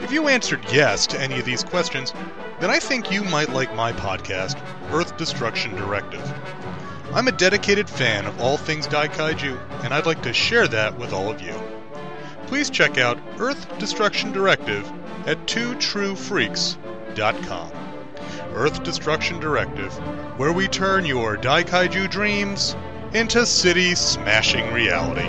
If you answered yes to any of these questions, then I think you might like my podcast, Earth Destruction Directive. I'm a dedicated fan of all things Daikaiju, and I'd like to share that with all of you. Please check out Earth Destruction Directive at two true freaks dot com. Earth Destruction Directive, where we turn your Daikaiju dreams into city-smashing reality.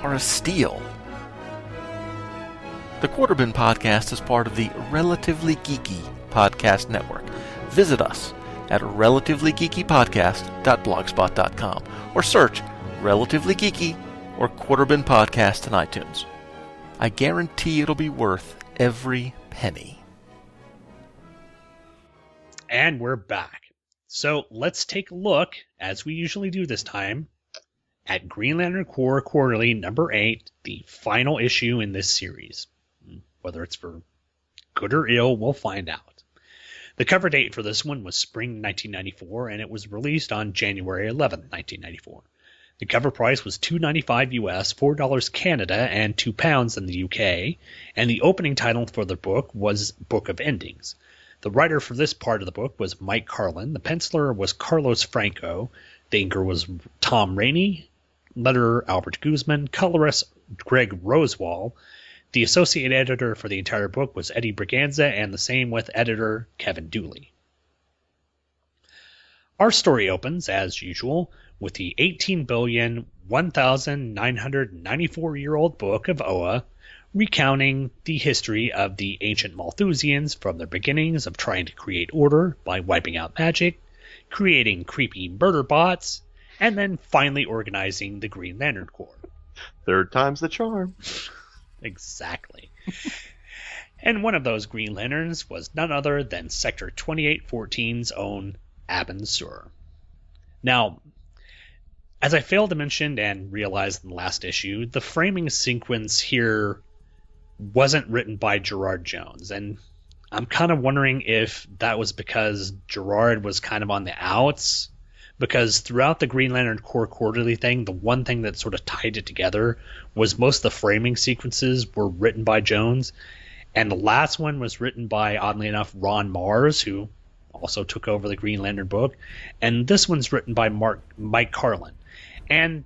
are a steal. The Quarterbin Podcast is part of the Relatively Geeky Podcast Network. Visit us at relatively geeky podcast dot blogspot dot com or search Relatively Geeky or Quarterbin Podcast in iTunes. I guarantee it'll be worth every penny. And we're back. So let's take a look, as we usually do this time, at Green Lantern Corps Quarterly number eight, the final issue in this series. Whether it's for good or ill, we'll find out. The cover date for this one was spring nineteen ninety-four, and it was released on January eleventh, nineteen ninety-four. The cover price was two dollars and ninety-five cents U S, four dollars Canada, and two pounds in the U K, and the opening title for the book was Book of Endings. The writer for this part of the book was Mike Carlin. The penciler was Carlos Franco. The inker was Tom Rainey. Letterer, Albert Guzman. Colorist, Greg Rosewall. The associate editor for the entire book was Eddie Braganza, and the same with editor Kevin Dooley. Our story opens, as usual, with the eighteen billion, one thousand nine hundred ninety-four year old book of Oa, recounting the history of the ancient Malthusians from their beginnings of trying to create order by wiping out magic, creating creepy murder bots, and then finally organizing the Green Lantern Corps. Third time's the charm. Exactly. And one of those Green Lanterns was none other than Sector twenty-eight fourteen's own Abin Sur. Now, as I failed to mention and realized in the last issue, the framing sequence here wasn't written by Gerard Jones, and I'm kind of wondering if that was because Gerard was kind of on the outs, because throughout the Green Lantern Corps quarterly thing, the one thing that sort of tied it together was most of the framing sequences were written by Jones, and the last one was written by, oddly enough, Ron Mars, who also took over the Green Lantern book, and this one's written by Mark Mike Carlin, and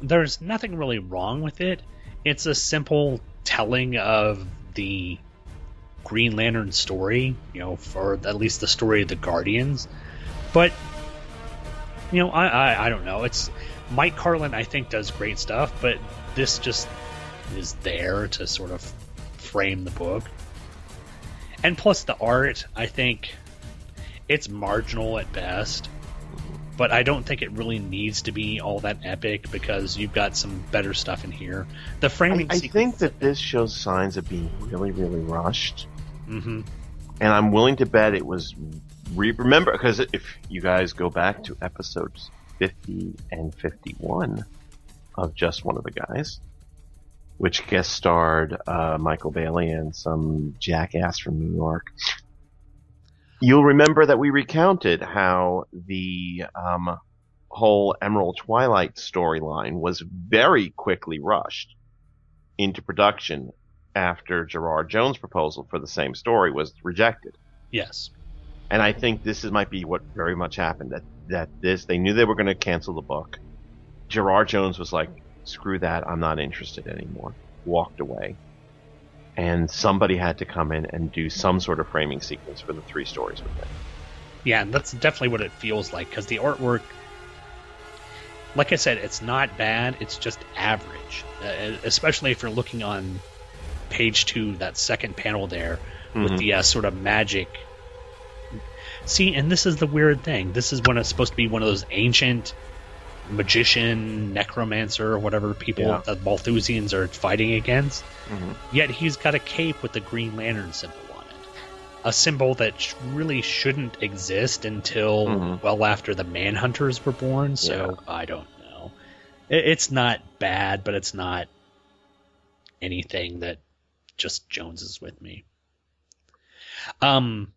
there's nothing really wrong with it. It's a simple telling of the Green Lantern story, you know, for at least the story of the Guardians. But, you know, I, I, I don't know. It's Mike Carlin, I think, does great stuff, but this just is there to sort of frame the book. And plus the art, I think it's marginal at best, but I don't think it really needs to be all that epic because you've got some better stuff in here. The framing I, I think that this shows signs of being really, really rushed. Mm-hmm. And I'm willing to bet it was... Re- remember, because if you guys go back to episodes fifty and fifty-one of Just One of the Guys, which guest starred uh, Michael Bailey and some jackass from New York, you'll remember that we recounted how the um, whole Emerald Twilight storyline was very quickly rushed into production after Gerard Jones' proposal for the same story was rejected. Yes. And I think this is, might be what very much happened, that, that this, they knew they were going to cancel the book. Gerard Jones was like, screw that, I'm not interested anymore. Walked away. And somebody had to come in and do some sort of framing sequence for the three stories with it. Yeah, and that's definitely what it feels like, because the artwork, like I said, it's not bad, it's just average. Uh, especially if you're looking on page two, that second panel there, mm-hmm. with the uh, sort of magic... See, and this is the weird thing. This is when it's supposed to be one of those ancient magician, necromancer, or whatever people yeah. that Malthusians are fighting against. Mm-hmm. Yet he's got a cape with the Green Lantern symbol on it. A symbol that really shouldn't exist until mm-hmm. well after the Manhunters were born, so yeah. I don't know. It's not bad, but it's not anything that just joneses with me. Um...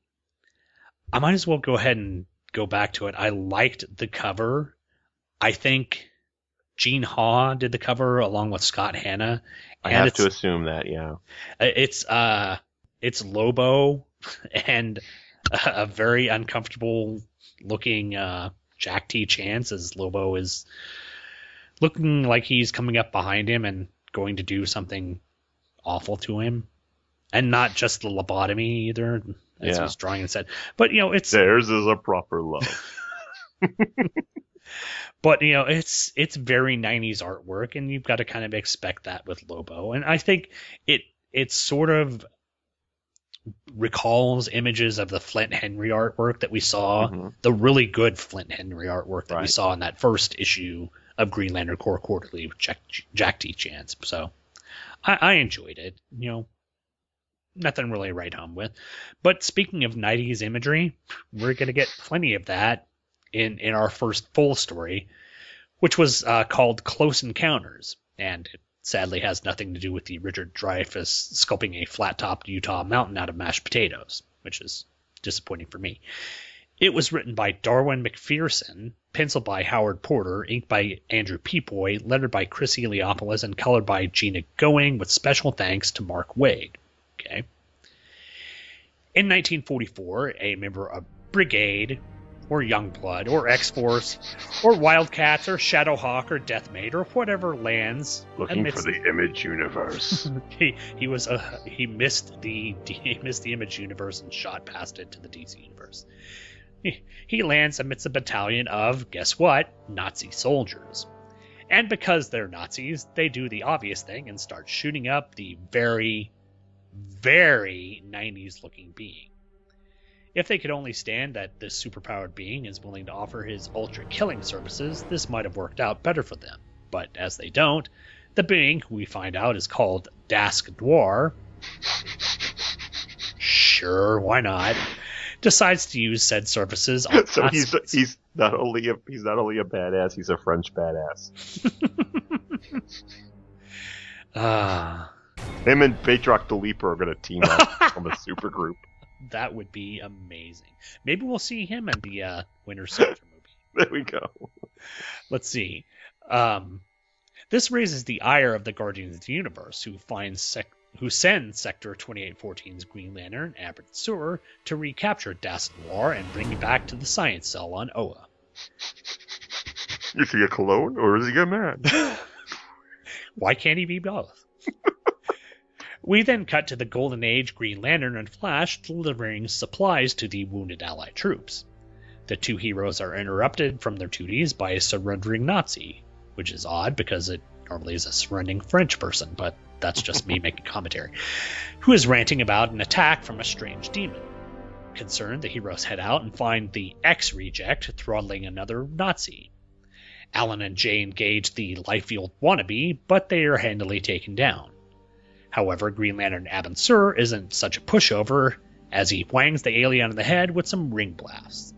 I might as well go ahead and go back to it. I liked the cover. I think Gene Haw did the cover along with Scott Hanna. I have to assume that, yeah. It's uh, it's Lobo and a very uncomfortable looking uh, Jack T. Chance as Lobo is looking like he's coming up behind him and going to do something awful to him. And not just the lobotomy either. As yeah. he's drawing and said. But, you know, it's... Theirs is a proper love. But, you know, it's it's very nineties artwork, and you've got to kind of expect that with Lobo. And I think it it sort of recalls images of the Flint Henry artwork that we saw, mm-hmm. the really good Flint Henry artwork that right. we saw in that first issue of Green Lantern Corps Quarterly with Jack, Jack T. Chance. So I, I enjoyed it, you know. Nothing really right home with. But speaking of nineties imagery, we're going to get plenty of that in, in our first full story, which was uh, called Close Encounters. And it sadly has nothing to do with the Richard Dreyfuss sculpting a flat-topped Utah mountain out of mashed potatoes, which is disappointing for me. It was written by Darwin McPherson, penciled by Howard Porter, inked by Andrew Peaboy, lettered by Chris Eliopoulos, and colored by Gina Going, with special thanks to Mark Waid. Okay. In nineteen forty-four, a member of Brigade, or Youngblood, or X-Force, or Wildcats, or Shadowhawk, or Deathmate, or whatever lands. Looking amidst... for the Image Universe. he he was uh, he missed the he missed the Image Universe and shot past it to the D C Universe. He, he lands amidst a battalion of, guess what, Nazi soldiers. And because they're Nazis, they do the obvious thing and start shooting up the very, very nineties-looking being. If they could only stand that this superpowered being is willing to offer his ultra-killing services, this might have worked out better for them. But as they don't, the being, who we find out is called Dask Dwar, sure, why not, decides to use said services on so he's, he's, not only a, he's not only a badass, he's a French badass. Ah... uh... Him and Batroc the Leaper are going to team up on the supergroup. That would be amazing. Maybe we'll see him in the uh, Winter Soldier movie. There we go. Let's see. Um, this raises the ire of the Guardians of the Universe, who finds sec- who send Sector twenty-eight fourteen's Green Lantern, Albert Sewer, to recapture Dask Dwar and bring him back to the science cell on Oa. Is he a clone, or is he a man? Why can't he be both? We then cut to the Golden Age Green Lantern and Flash delivering supplies to the wounded Allied troops. The two heroes are interrupted from their duties by a surrendering Nazi, which is odd because it normally is a surrendering French person, but that's just me making commentary, who is ranting about an attack from a strange demon. Concerned, the heroes head out and find the X-Reject throttling another Nazi. Alan and Jay engage the Liefeld wannabe, but they are handily taken down. However, Green Lantern Abin Sur isn't such a pushover, as he whangs the alien in the head with some ring blasts.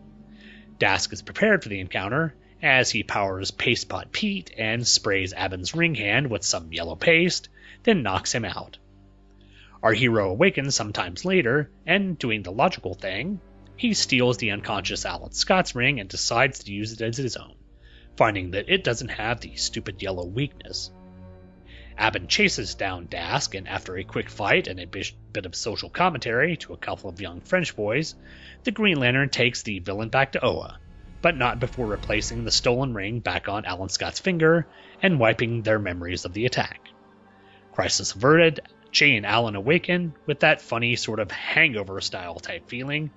Dask is prepared for the encounter, as he powers Paste Pot Pete and sprays Abin's ring hand with some yellow paste, then knocks him out. Our hero awakens sometimes later, and doing the logical thing, he steals the unconscious Alan Scott's ring and decides to use it as his own, finding that it doesn't have the stupid yellow weakness. Abin chases down Dask, and after a quick fight and a bit of social commentary to a couple of young French boys, the Green Lantern takes the villain back to Oa, but not before replacing the stolen ring back on Alan Scott's finger and wiping their memories of the attack. Crisis averted, Jay and Alan awaken with that funny sort of hangover-style type feeling,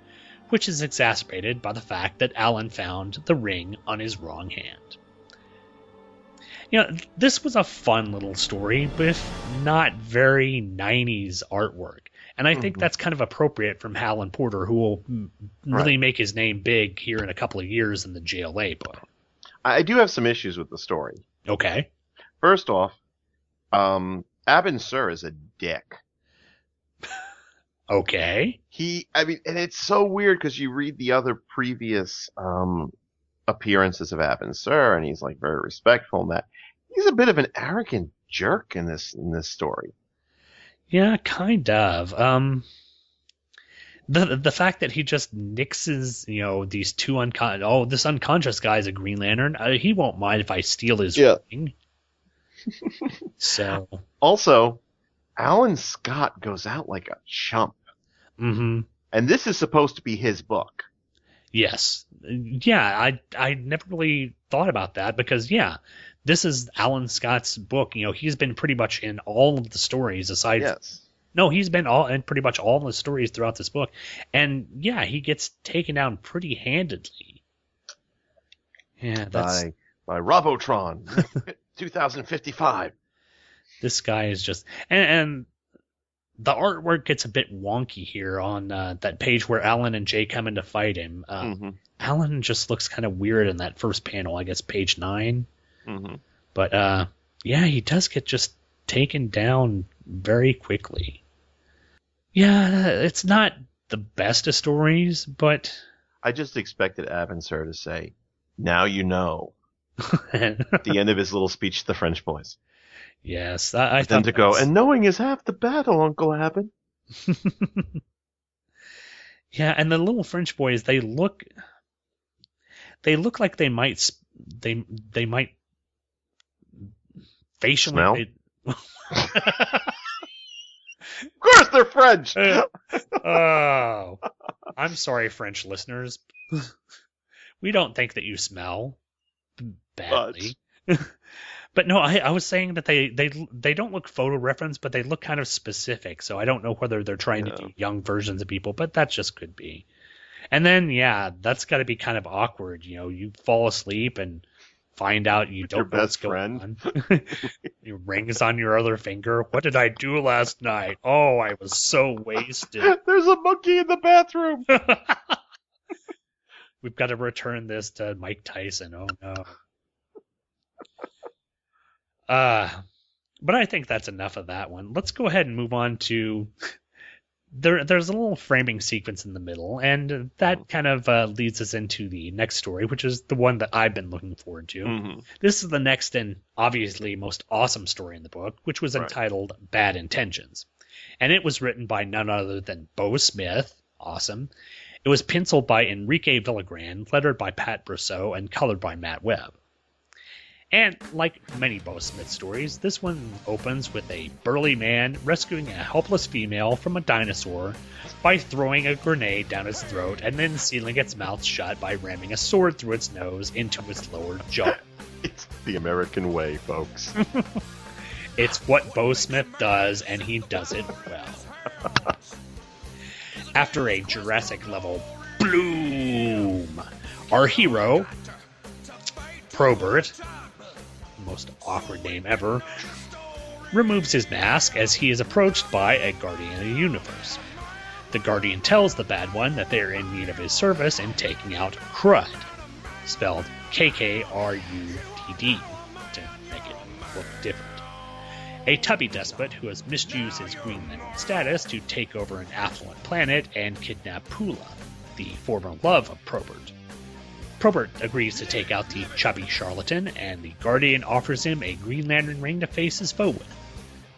which is exacerbated by the fact that Alan found the ring on his wrong hand. You know, this was a fun little story with not very nineties artwork. And I mm-hmm. think that's kind of appropriate from Alan Porter, who will really right. make his name big here in a couple of years in the J L A book. I do have some issues with the story. Okay. First off, um, Abin Sur is a dick. Okay. He, I mean, and it's so weird because you read the other previous um, appearances of Abin Sur, and he's like very respectful in that. He's a bit of an arrogant jerk in this in this story. Yeah, kind of. Um, the the fact that he just nixes, you know, these two unconscious. Oh, this unconscious guy's a Green Lantern. Uh, he won't mind if I steal his yeah. ring. So also, Alan Scott goes out like a chump. Mm-hmm. And this is supposed to be his book. Yes. Yeah, I I never really thought about that because, yeah, this is Alan Scott's book. You know, he's been pretty much in all of the stories aside. Yes. No, he's been all in pretty much all of the stories throughout this book. And, yeah, he gets taken down pretty handedly. Yeah, that's... By, by Robotron, two thousand fifty-five. This guy is just... And... and the artwork gets a bit wonky here on uh, that page where Alan and Jay come in to fight him. Uh, mm-hmm. Alan just looks kind of weird in that first panel, I guess, page nine. Mm-hmm. But, uh, yeah, he does get just taken down very quickly. Yeah, it's not the best of stories, but... I just expected Abin Sur to say, now you know. At the end of his little speech to the French boys. Yes, I, I thought to go, and knowing is half the battle, Uncle Abin. Yeah, and the little French boys, they look, they look like they might, they they might facially. Smell? They, Of course they're French! Oh. I'm sorry, French listeners. We don't think that you smell badly. But, but no, I, I was saying that they, they they don't look photo reference, but they look kind of specific. So I don't know whether they're trying yeah. to do young versions of people, but that just could be. And then, yeah, that's got to be kind of awkward. You know, you fall asleep and find out you don't your know best what's friend. Going on. Your ring's on your other finger. What did I do last night? Oh, I was so wasted. There's a monkey in the bathroom. We've got to return this to Mike Tyson. Oh, no. Uh, but I think that's enough of that one. Let's go ahead and move on to... There, there's a little framing sequence in the middle, and that kind of uh, leads us into the next story, which is the one that I've been looking forward to. Mm-hmm. This is the next and obviously most awesome story in the book, which was right. entitled Bad Intentions. And it was written by none other than Bo Smith. Awesome. It was penciled by Enrique Villagran, lettered by Pat Brousseau, and colored by Matt Webb. And like many Bo Smith stories, this one opens with a burly man rescuing a helpless female from a dinosaur by throwing a grenade down its throat and then sealing its mouth shut by ramming a sword through its nose into its lower jaw. It's the American way, folks. It's what Bo Smith does, and he does it well. After a Jurassic-level bloom, our hero, Probert, most awkward name ever, removes his mask as he is approached by a guardian of the universe. The guardian tells the bad one that they are in need of his service in taking out Krud, spelled K K R U D D, to make it look different. A tubby despot who has misused his Greenland status to take over an affluent planet and kidnap Pula, the former love of Probert. Probert agrees to take out the chubby charlatan, and the Guardian offers him a Green Lantern ring to face his foe with.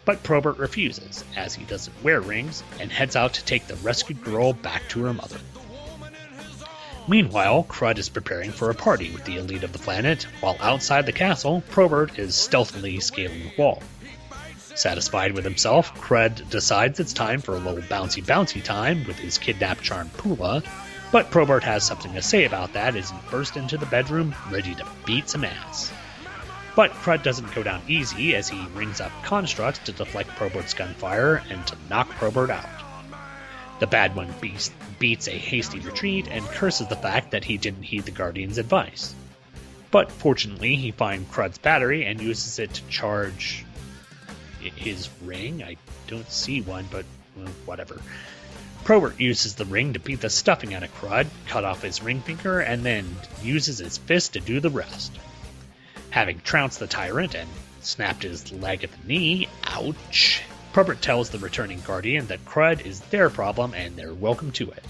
But Probert refuses, as he doesn't wear rings, and heads out to take the rescued girl back to her mother. Meanwhile, Krud is preparing for a party with the elite of the planet, while outside the castle, Probert is stealthily scaling the wall. Satisfied with himself, Krud decides it's time for a little bouncy-bouncy time with his kidnapped charmed Pula, but Probert has something to say about that as he bursts into the bedroom, ready to beat some ass. But Krud doesn't go down easy as he rings up constructs to deflect Probert's gunfire and to knock Probert out. The bad one beast beats a hasty retreat and curses the fact that he didn't heed the Guardian's advice. But fortunately, he finds Krud's battery and uses it to charge his ring. I don't see one, but well, whatever. Probert uses the ring to beat the stuffing out of Krud, cut off his ring finger, and then uses his fist to do the rest. Having trounced the tyrant and snapped his leg at the knee, ouch, Probert tells the returning Guardian that Krud is their problem and they're welcome to it.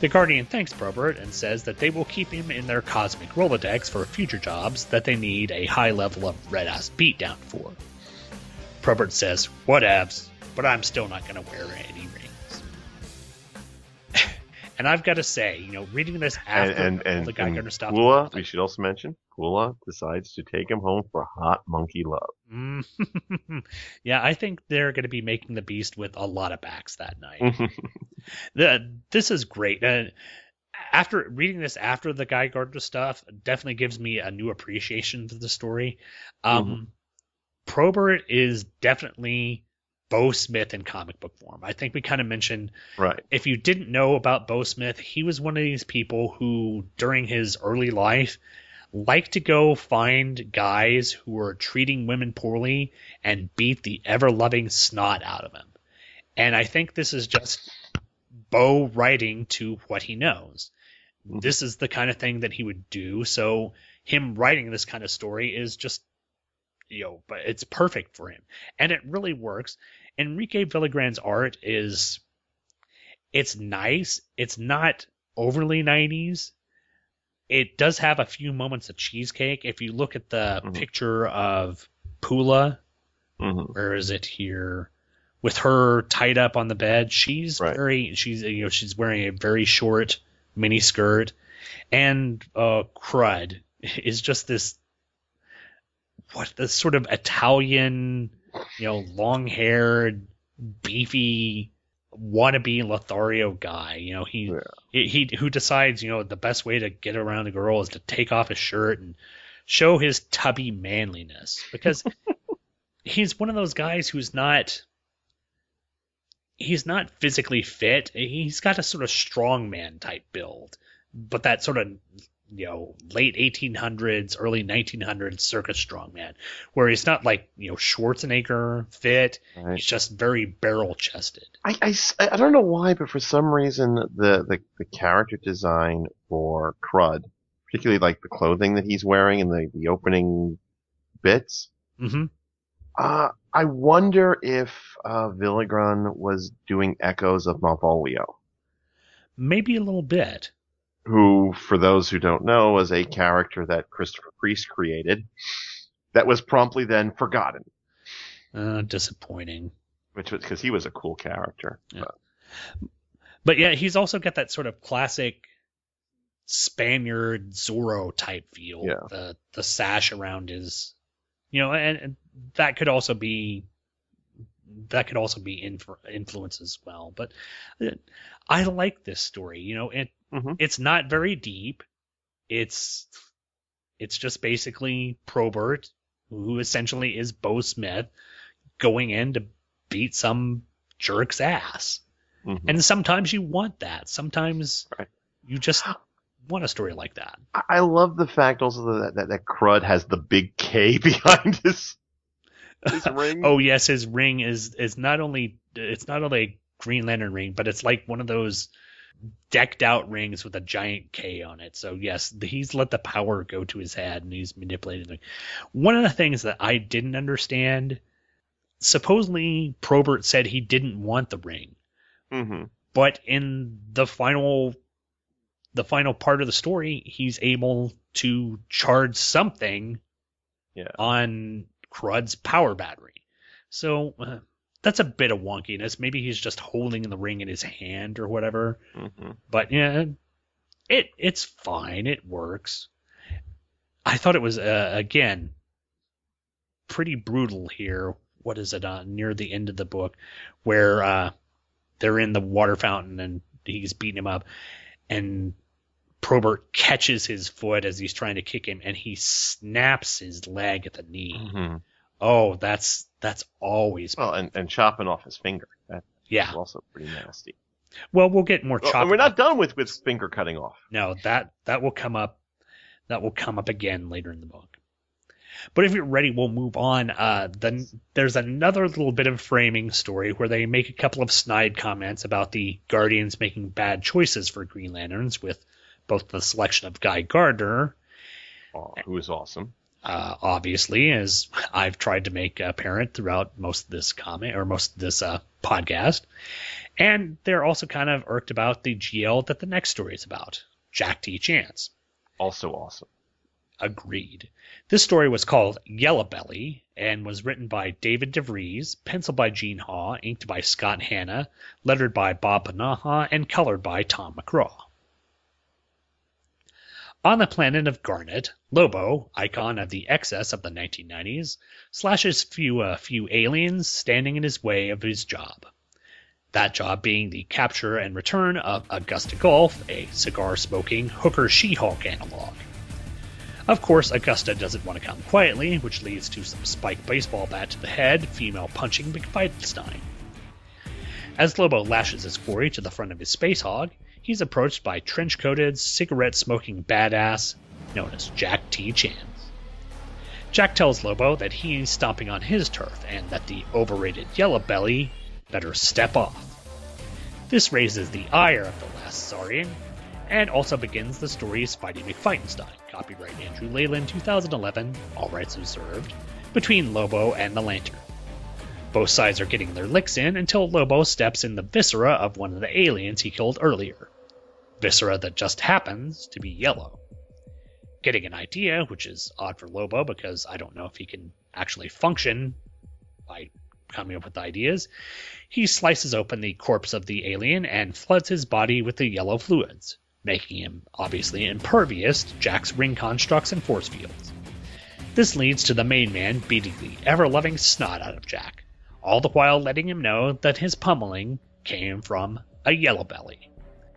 The Guardian thanks Probert and says that they will keep him in their cosmic Rolodex for future jobs that they need a high level of red-ass beatdown for. Probert says, whatevs, but I'm still not going to wear any rings. And I've got to say, you know, reading this after and, and, and, the guy going to stop. Kula, we should also mention, Kula decides to take him home for hot monkey love. Mm. Yeah, I think they're going to be making the beast with a lot of backs that night. the, this is great. Uh, after reading this after the Guy Gardner stuff, definitely gives me a new appreciation for the story. Um, mm-hmm. Probert is definitely Bo Smith in comic book form. I think we kind of mentioned, right. If you didn't know about Bo Smith, he was one of these people who, during his early life, liked to go find guys who were treating women poorly and beat the ever-loving snot out of them. And I think this is just Bo writing to what he knows. Mm-hmm. This is the kind of thing that he would do. So him writing this kind of story is just, you know, but it's perfect for him, and it really works. Enrique Villagran's art is, it's nice. It's not overly nineties. It does have a few moments of cheesecake. If you look at the mm-hmm. picture of Pula, mm-hmm. where is it here? With her tied up on the bed, she's right. very, she's you know, she's wearing a very short mini skirt, and uh, Krud is just this. What the sort of Italian, you know, long-haired beefy wannabe Lothario guy. You know, he, yeah. he he who decides, you know, the best way to get around a girl is to take off his shirt and show his tubby manliness, because he's one of those guys who's not he's not physically fit. He's got a sort of strongman type build, but that sort of, you know, late eighteen hundreds, early nineteen hundreds circus strongman, where he's not like, you know, Schwarzenegger fit. Right. He's just very barrel chested. I, I, I don't know why, but for some reason the, the, the character design for Crud, particularly like the clothing that he's wearing and the, the opening bits. Mm-hmm. Uh, I wonder if uh, Villegron was doing echoes of Malvolio. Maybe a little bit. Who, for those who don't know, was a character that Christopher Priest created that was promptly then forgotten. Uh, disappointing. Which was because he was a cool character. Yeah. But. but yeah, he's also got that sort of classic Spaniard Zorro type feel. Yeah. The the sash around his, you know, and, and that could also be that could also be inf- influence as well. But I like this story, you know, and. Mm-hmm. It's not very deep. It's it's just basically Probert, who essentially is Bo Smith, going in to beat some jerk's ass. Mm-hmm. And sometimes you want that. Sometimes right. you just want a story like that. I love the fact also that that, that Crud has the big K behind his his ring. Oh yes, his ring is is not only it's not only a Green Lantern ring, but it's like one of those decked out rings with a giant K on it. So yes, he's let the power go to his head and he's manipulating them. One of the things that I didn't understand, supposedly Probert said he didn't want the ring, mm-hmm. but in the final, the final part of the story, he's able to charge something yeah. on Crud's power battery. So, uh, that's a bit of wonkiness. Maybe he's just holding the ring in his hand or whatever. Mm-hmm. But yeah, it it's fine. It works. I thought it was uh, again pretty brutal here. What is it uh, near the end of the book where uh, they're in the water fountain and he's beating him up, and Probert catches his foot as he's trying to kick him, and he snaps his leg at the knee. Mm-hmm. Oh, that's that's always well, and, and chopping off his finger. That's yeah, also pretty nasty. Well, we'll get more well, chopping. We're not done with, with finger cutting off. No, that that will come up. That will come up again later in the book. But if you're ready, we'll move on. Uh, then there's another little bit of framing story where they make a couple of snide comments about the Guardians making bad choices for Green Lanterns with both the selection of Guy Gardner, oh, who is awesome. Uh, obviously, as I've tried to make apparent throughout most of this comment or most of this uh, podcast. And they're also kind of irked about the G L that the next story is about, Jack T. Chance. Also awesome. Agreed. This story was called Yellow Belly and was written by David DeVries, penciled by Gene Haw, inked by Scott Hanna, lettered by Bob Panaha, and colored by Tom McGraw. On the planet of Garnet, Lobo, icon of the excess of the nineteen nineties, slashes few, a few aliens standing in his way of his job. That job being the capture and return of Augusta Gulf, a cigar-smoking hooker She-Hulk analog. Of course, Augusta doesn't want to come quietly, which leads to some spiked baseball bat to the head, female punching McFidenstein. As Lobo lashes his quarry to the front of his space hog, he's approached by trench-coated, cigarette-smoking badass known as Jack T. Chance. Jack tells Lobo that he's stomping on his turf and that the overrated Yellow Belly better step off. This raises the ire of the last Saurian, and also begins the story's Spidey McFidenstein, copyright Andrew Leyland two thousand eleven, all rights reserved, between Lobo and the Lantern. Both sides are getting their licks in until Lobo steps in the viscera of one of the aliens he killed earlier. Viscera that just happens to be yellow. Getting an idea, which is odd for Lobo because I don't know if he can actually function by coming up with ideas, he slices open the corpse of the alien and floods his body with the yellow fluids, making him obviously impervious to Jack's ring constructs and force fields. This leads to the main man beating the ever-loving snot out of Jack, all the while letting him know that his pummeling came from a yellow belly.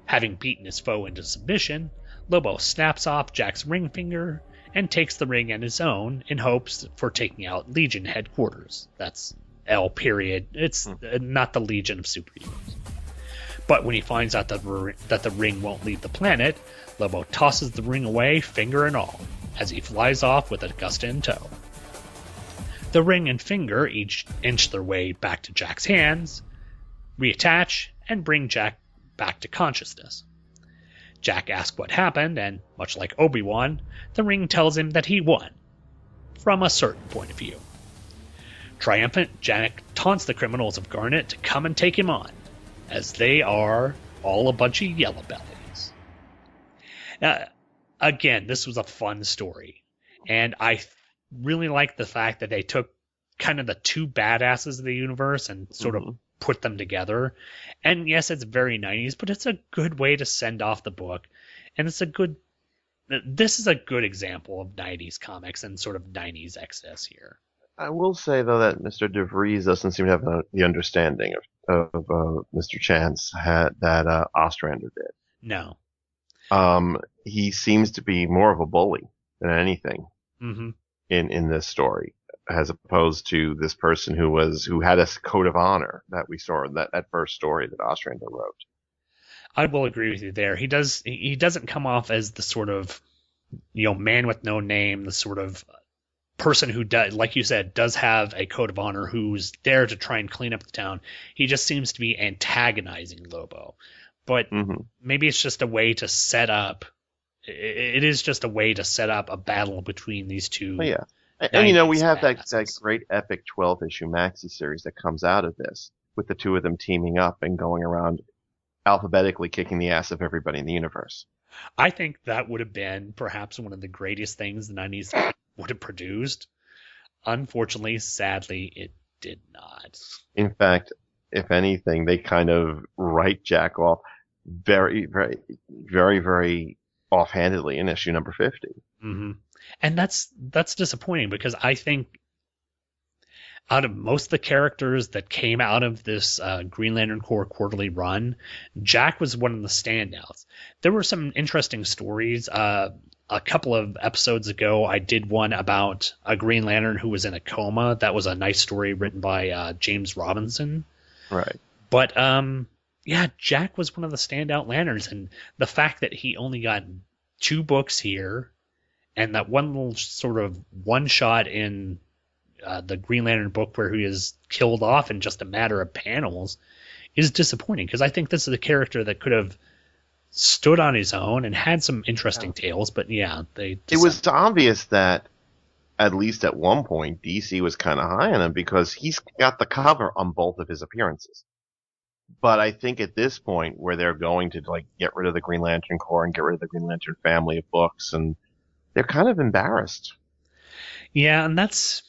Having beaten his foe into submission, Lobo snaps off Jack's ring finger and takes the ring and his own in hopes for taking out Legion headquarters. That's L period. It's hmm. not the Legion of Superheroes. But when he finds out that, r- that the ring won't leave the planet, Lobo tosses the ring away, finger and all, as he flies off with Augusta in tow. The ring and finger each inch their way back to Jack's hands, reattach, and bring Jack back to consciousness. Jack asks what happened, and much like Obi-Wan, the ring tells him that he won, from a certain point of view. Triumphant, Jack taunts the criminals of Garnet to come and take him on, as they are all a bunch of yellow bellies. Now, again, this was a fun story, and I th- really like the fact that they took kind of the two badasses of the universe and sort mm-hmm. of put them together. And yes, it's very nineties, but it's a good way to send off the book. And it's a good, this is a good example of nineties comics and sort of nineties excess here. I will say, though, that Mister DeVries doesn't seem to have the understanding of, of uh, Mister Chance had, that uh, Ostrander did. No. Um, he seems to be more of a bully than anything. Mm-hmm. in in this story, as opposed to this person who was who had a code of honor that we saw in that, that first story that Ostrander wrote. I will agree with you there. He does he doesn't come off as the sort of, you know, man with no name, the sort of person who does, like you said, does have a code of honor, who's there to try and clean up the town. He just seems to be antagonizing Lobo. But mm-hmm. maybe it's just a way to set up It is just a way to set up a battle between these two. Oh, yeah. And, you know, we have that, that great epic twelve-issue maxi series that comes out of this, with the two of them teaming up and going around alphabetically kicking the ass of everybody in the universe. I think that would have been perhaps one of the greatest things the nineties would have produced. Unfortunately, sadly, it did not. In fact, if anything, they kind of write Jack off very, very, very, very... offhandedly in issue number fifty. Mm-hmm. And that's that's disappointing, because I think out of most of the characters that came out of this uh, Green Lantern Corps quarterly run, Jack was one of the standouts. There were some interesting stories. Uh, a couple of episodes ago, I did one about a Green Lantern who was in a coma. That was a nice story written by uh, James Robinson. Right. But... um. Yeah, Jack was one of the standout lanterns, and the fact that he only got two books here, and that one little sort of one shot in uh, the Green Lantern book where he is killed off in just a matter of panels, is disappointing, because I think this is a character that could have stood on his own and had some interesting yeah. tales, but yeah. they. Decided. It was obvious that, at least at one point, D C was kind of high on him, because he's got the cover on both of his appearances. But I think at this point, where they're going to like get rid of the Green Lantern Corps and get rid of the Green Lantern family of books, and they're kind of embarrassed. Yeah, and that's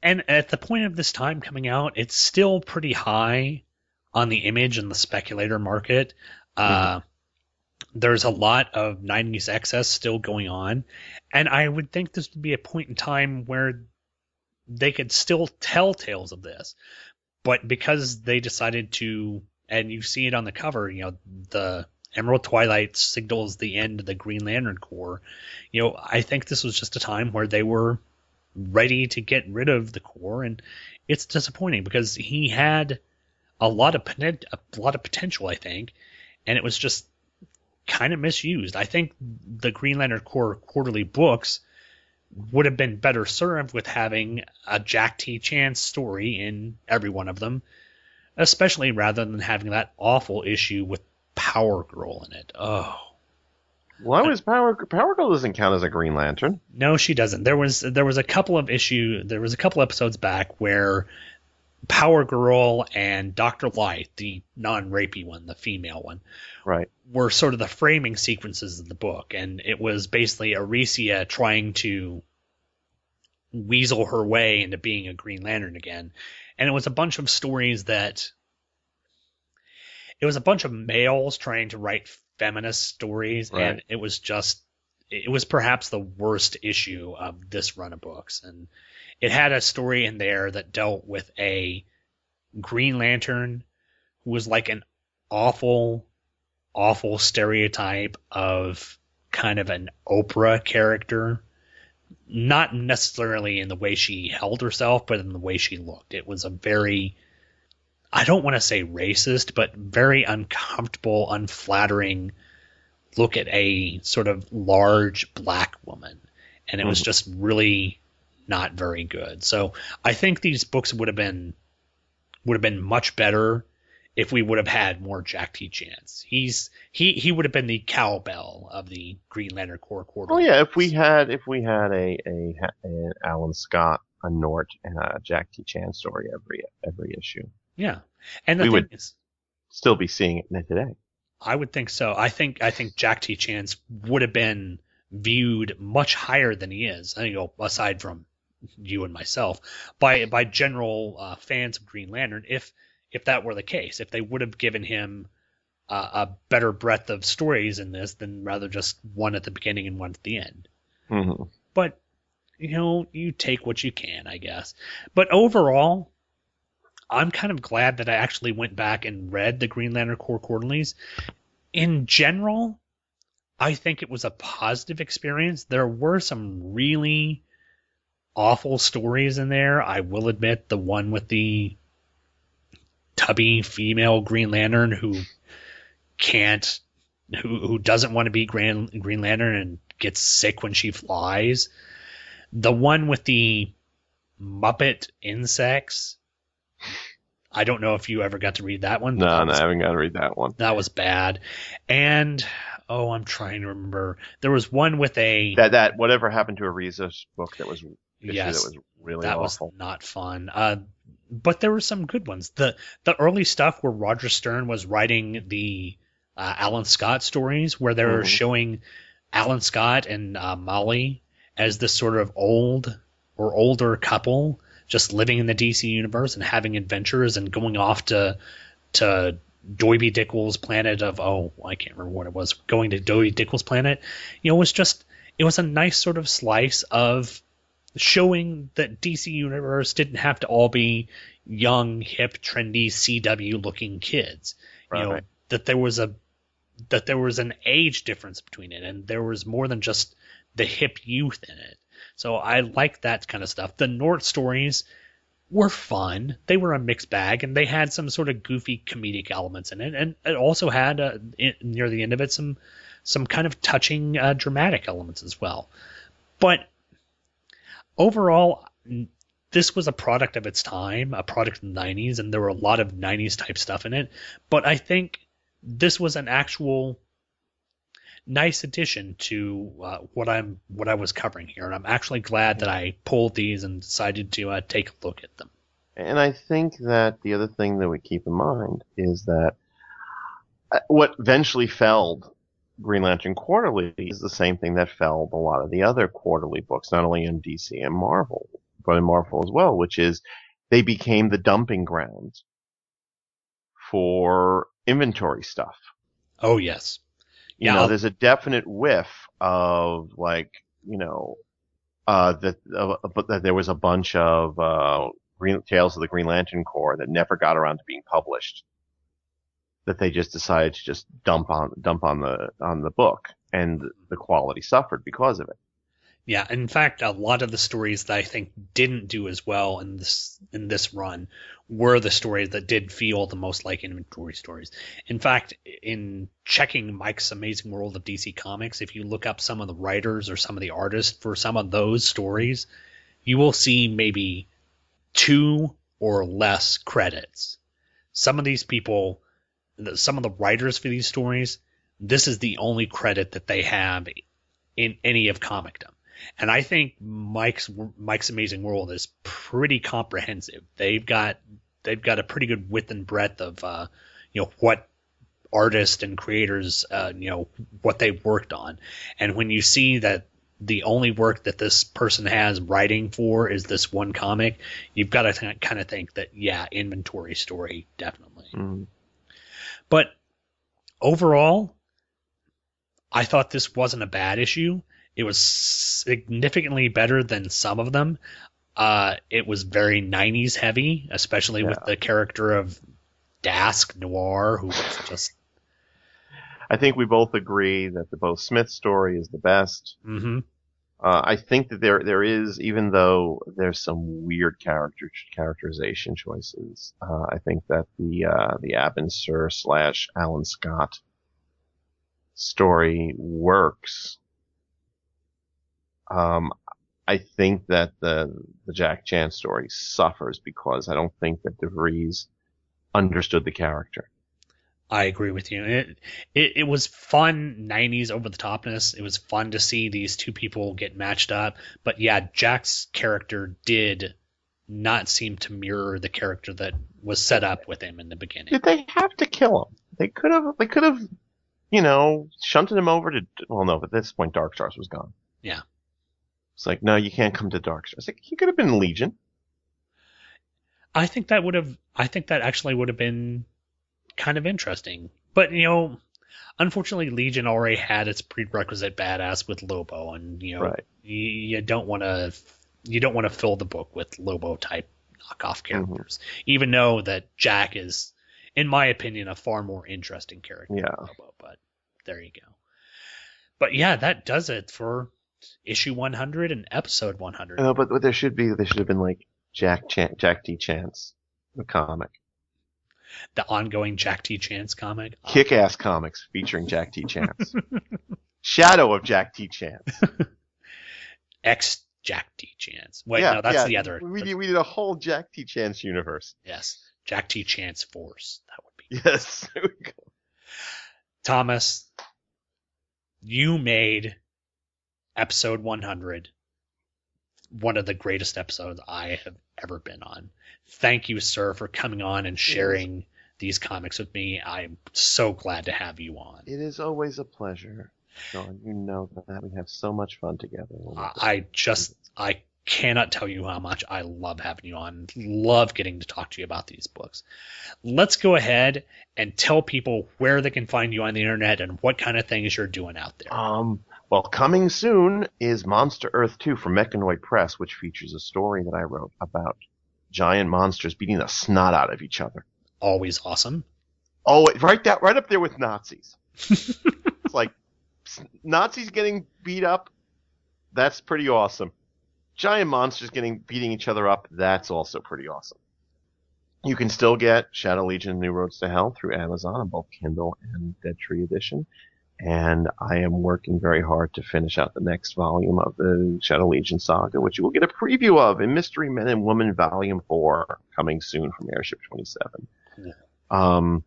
and at the point of this time coming out, it's still pretty high on the Image and the speculator market. Mm-hmm. Uh, there's a lot of nineties excess still going on, and I would think this would be a point in time where they could still tell tales of this. But because they decided to, and you see it on the cover, you know, the Emerald Twilight signals the end of the Green Lantern Corps. You know, I think this was just a time where they were ready to get rid of the Corps, and it's disappointing because he had a lot of a lot of potential, I think, and it was just kind of misused. I think the Green Lantern Corps quarterly books would have been better served with having a Jack T. Chance story in every one of them, especially rather than having that awful issue with Power Girl in it. Oh, why was Power Power Girl doesn't count as a Green Lantern? No, she doesn't. There was there was a couple of issue there was a couple episodes back where Power Girl and Doctor Light, the non-rapey one, the female one, right, were sort of the framing sequences of the book, and it was basically Arecia trying to weasel her way into being a Green Lantern again, and it was a bunch of stories that it was a bunch of males trying to write feminist stories, right. And it was just it was perhaps the worst issue of this run of books. And it had a story in there that dealt with a Green Lantern who was like an awful, awful stereotype of kind of an Oprah character. Not necessarily in the way she held herself, but in the way she looked. It was a very, I don't want to say racist, but very uncomfortable, unflattering look at a sort of large black woman. And it mm-hmm. was just really not very good. So I think these books would have been would have been much better if we would have had more Jack T. Chance. He's he he would have been the cowbell of the Green Lantern Corps quarter. Oh yeah, if we had if we had a a an Alan Scott, a Nort, and a Jack T. Chance story every every issue. Yeah, and the we thing would is, still be seeing it today. I would think so. I think I think Jack T. Chance would have been viewed much higher than he is. I think, you know, aside from you and myself, by by general uh, fans of Green Lantern, if if that were the case, if they would have given him uh, a better breadth of stories in this than rather just one at the beginning and one at the end. Mm-hmm. But, you know, you take what you can, I guess. But overall, I'm kind of glad that I actually went back and read the Green Lantern Corps quarterlies. In general, I think it was a positive experience. There were some really awful stories in there. I will admit the one with the tubby female Green Lantern who can't, who who doesn't want to be Green, Green Lantern and gets sick when she flies. The one with the Muppet insects. I don't know if you ever got to read that one. No, that was, no, I haven't got to read that one. That was bad. And, oh, I'm trying to remember. There was one with a... That, that whatever happened to Ariza's book that was... Yes, that was really that awful. Was not fun. Uh, but there were some good ones. The the early stuff where Roger Stern was writing the uh, Alan Scott stories, where they were mm-hmm. showing Alan Scott and uh, Molly as this sort of old or older couple just living in the D C universe and having adventures and going off to to Doby Dickel's planet of oh I can't remember what it was going to Doby Dickel's planet. You know, it was just it was a nice sort of slice of showing that D C Universe didn't have to all be young, hip, trendy, C W-looking kids. Right, you know, right. that there was a that there was an age difference between it, and there was more than just the hip youth in it. So I like that kind of stuff. The Nort stories were fun. They were a mixed bag, and they had some sort of goofy comedic elements in it, and it also had, uh, in, near the end of it, some some kind of touching uh, dramatic elements as well. But overall, this was a product of its time, a product of the nineties, and there were a lot of nineties type stuff in it. But I think this was an actual nice addition to uh, what I'm what I was covering here, and I'm actually glad that I pulled these and decided to uh, take a look at them. And I think that the other thing that we keep in mind is that what eventually felled Green Lantern Quarterly is the same thing that felled a lot of the other quarterly books, not only in D C and Marvel, but in Marvel as well, which is they became the dumping ground for inventory stuff. Oh, yes. You yeah, know, I'll... there's a definite whiff of, like, you know, uh, that, uh, that there was a bunch of uh, Green, Tales of the Green Lantern Corps that never got around to being published, that they just decided to just dump on dump on the on the book, and the quality suffered because of it. Yeah, in fact, a lot of the stories that I think didn't do as well in this in this run were the stories that did feel the most like inventory stories. In fact, in checking Mike's Amazing World of D C Comics, if you look up some of the writers or some of the artists for some of those stories, you will see maybe two or less credits. Some of these people, some of the writers for these stories, this is the only credit that they have in any of comicdom. And I think Mike's Mike's Amazing World is pretty comprehensive. They've got they've got a pretty good width and breadth of uh, you know, what artists and creators uh, you know, what they've worked on. And when you see that the only work that this person has writing for is this one comic, you've got to th- kind of think that yeah, inventory story definitely. Mm. But overall, I thought this wasn't a bad issue. It was significantly better than some of them. Uh, it was very nineties heavy, especially yeah. with the character of Dask Noir, who was just... I think we both agree that the Bo Smith story is the best. Mm-hmm. Uh, I think that there there is, even though there's some weird character characterization choices, uh, I think that the uh, the Abin Sur slash Alan Scott story works. Um, I think that the the Jack Chan story suffers because I don't think that DeVries understood the character. I agree with you. It, it it was fun nineties over-the-topness. It was fun to see these two people get matched up. But yeah, Jack's character did not seem to mirror the character that was set up with him in the beginning. Did they have to kill him? They could have, they could have, you know, shunted him over to... Well, no, but at this point, Darkstars was gone. Yeah. It's like, no, you can't come to Darkstars. Like, he could have been Legion. I think that would have... I think that actually would have been... kind of interesting, but you know, unfortunately Legion already had its prerequisite badass with Lobo, and you know, right. you, you don't want to you don't want to fill the book with Lobo type knockoff characters, mm-hmm. even though that Jack is, in my opinion, a far more interesting character yeah. than Lobo, but there you go. But yeah, that does it for issue one hundred and episode one hundred. Oh, but, but there should be there should have been like Jack Chan, Jack D. Chance, the comic. The ongoing Jack T. Chance comic. Kick-Ass Comics featuring Jack T. Chance. Shadow of Jack T. Chance. Ex Jack T. Chance. Wait, yeah, no, that's yeah. the other. We did, we did a whole Jack T. Chance universe. Yes. Jack T. Chance Force. That would be. Yes. There we go. Thomas, you made episode one hundred one of the greatest episodes I have ever been on. Thank you, sir, for coming on and sharing these comics with me. I'm so glad to have you on. It is always a pleasure, Sean. You know that we have so much fun together. I just, I cannot tell you how much I love having you on. Love getting to talk to you about these books. Let's go ahead and tell people where they can find you on the internet and what kind of things you're doing out there. Um, Well, coming soon is Monster Earth two from Mechanoid Press, which features a story that I wrote about giant monsters beating the snot out of each other. Always awesome. Oh, right, that, right up there with Nazis. It's like Nazis getting beat up, that's pretty awesome. Giant monsters getting beating each other up, that's also pretty awesome. You can still get Shadow Legion New Roads to Hell through Amazon on both Kindle and Dead Tree Edition. And I am working very hard to finish out the next volume of the Shadow Legion saga, which you will get a preview of in Mystery Men and Women Volume four, coming soon from Airship twenty-seven. Yeah. Um,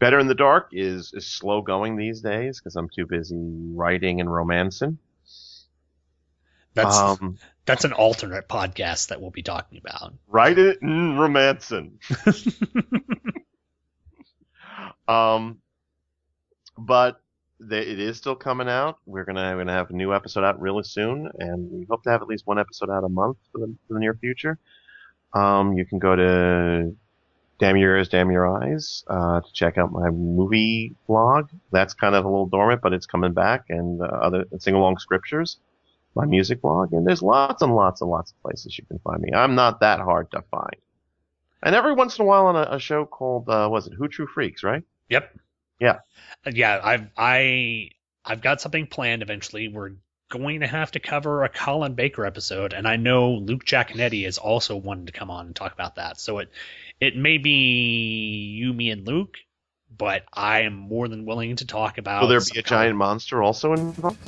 Better in the Dark is, is slow going these days because I'm too busy writing and romancing. That's um, that's an alternate podcast that we'll be talking about. Write it and romancing. um, but it is still coming out. We're gonna we're gonna have a new episode out really soon, and we hope to have at least one episode out a month for the, for the near future. Um, you can go to Damn Your Ears, Damn Your Eyes uh, to check out my movie blog. That's kind of a little dormant, but it's coming back, and uh, other sing along scriptures, my music blog, and there's lots and lots and lots of places you can find me. I'm not that hard to find, and every once in a while on a, a show called uh, was it Who True Freaks, right? Yep. Yeah, yeah. I've I I've got something planned. Eventually, we're going to have to cover a Colin Baker episode, and I know Luke Giaconetti is also wanting to come on and talk about that. So it it may be you, me, and Luke, but I am more than willing to talk about. Will there be a giant monster also involved?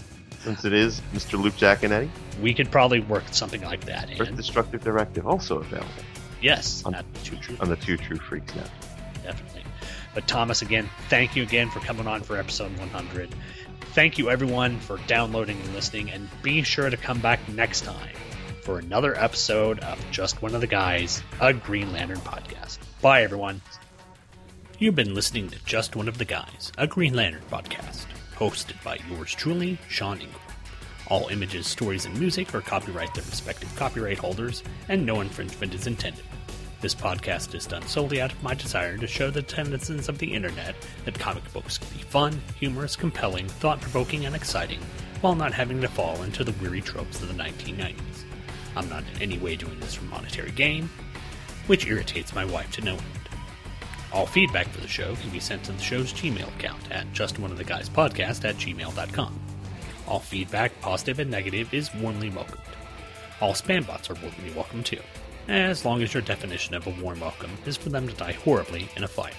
Since it is Mister Luke Giaconetti, we could probably work something like that. Earth Destructive Directive also available. Yes, on, not Two True on the Two True Freaks now. Definitely. But Thomas, again, thank you again for coming on for episode one hundred. Thank you, everyone, for downloading and listening, and be sure to come back next time for another episode of Just One of the Guys, a Green Lantern podcast. Bye, everyone. You've been listening to Just One of the Guys, a Green Lantern podcast, hosted by yours truly, Sean Ingram. All images, stories, and music are copyright their respective copyright holders, and no infringement is intended. This podcast is done solely out of my desire to show the denizens of the internet that comic books can be fun, humorous, compelling, thought-provoking, and exciting, while not having to fall into the weary tropes of the nineteen nineties. I'm not in any way doing this for monetary gain, which irritates my wife to no end. All feedback for the show can be sent to the show's Gmail account at just one of the guys podcast at gmail dot com. All feedback, positive and negative, is warmly welcomed. All spam bots are warmly welcome too, as long as your definition of a warm welcome is for them to die horribly in a fire.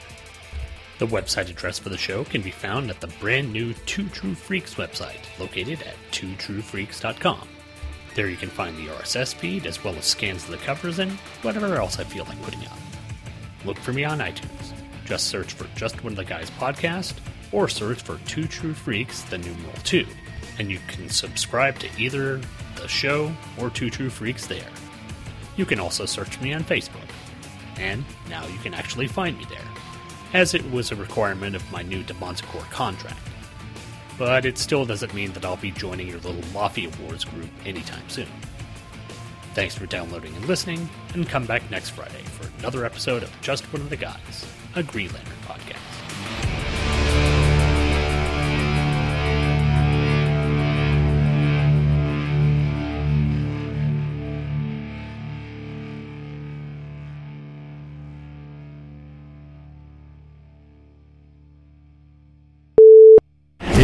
The website address for the show can be found at the brand new Two True Freaks website, located at two true freaks dot com. There you can find the R S S feed, as well as scans of the covers and whatever else I feel like putting up. Look for me on iTunes. Just search for Just One of the Guys Podcast, or search for Two True Freaks, the numeral two, and you can subscribe to either the show or Two True Freaks there. You can also search me on Facebook, and now you can actually find me there, as it was a requirement of my new DeMonsicore contract. But it still doesn't mean that I'll be joining your little Mafia Wars group anytime soon. Thanks for downloading and listening, and come back next Friday for another episode of Just One of the Guys, a Green Lantern podcast.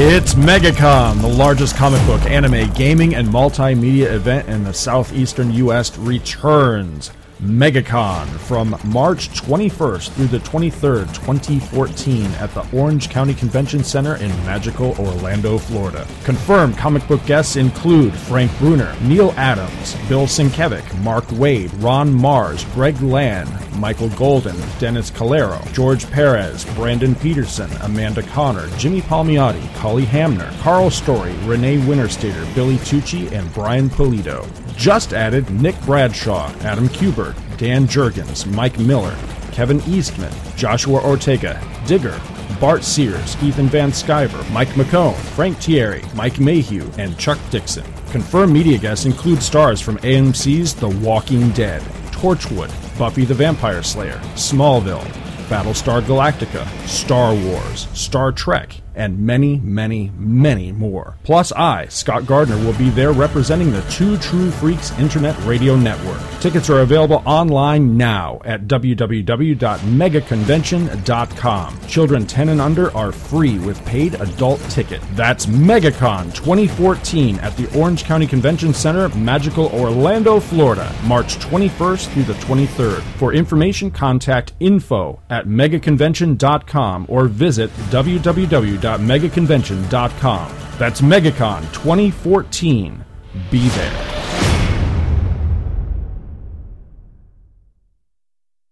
It's MegaCon, the largest comic book, anime, gaming, and multimedia event in the southeastern U S returns. MegaCon from March twenty-first through the twenty-third, twenty fourteen at the Orange County Convention Center in magical Orlando, Florida. Confirmed comic book guests include Frank Bruner, Neil Adams, Bill Sienkiewicz, Mark Waid, Ron Mars, Greg Land, Michael Golden, Dennis Calero, George Perez, Brandon Peterson, Amanda Connor, Jimmy Palmiotti, Collie Hamner, Carl Story, Renee Winterstater, Billy Tucci, and Brian Polito. Just added Nick Bradshaw, Adam Kubert, Dan Jurgens, Mike Miller, Kevin Eastman, Joshua Ortega, Digger, Bart Sears, Ethan Van Sciver, Mike McCone, Frank Thierry, Mike Mayhew, and Chuck Dixon. Confirmed media guests include stars from A M C's The Walking Dead, Torchwood, Buffy the Vampire Slayer, Smallville, Battlestar Galactica, Star Wars, Star Trek, and many, many, many more. Plus I, Scott Gardner, will be there representing the Two True Freaks Internet Radio Network. Tickets are available online now at w w w dot mega convention dot com. Children ten and under are free with paid adult ticket. That's MegaCon twenty fourteen at the Orange County Convention Center, magical Orlando, Florida, March twenty-first through the twenty-third. For information, contact info at megaconvention dot com or visit w w w dot megaconvention dot com. That's MegaCon twenty fourteen. Be there.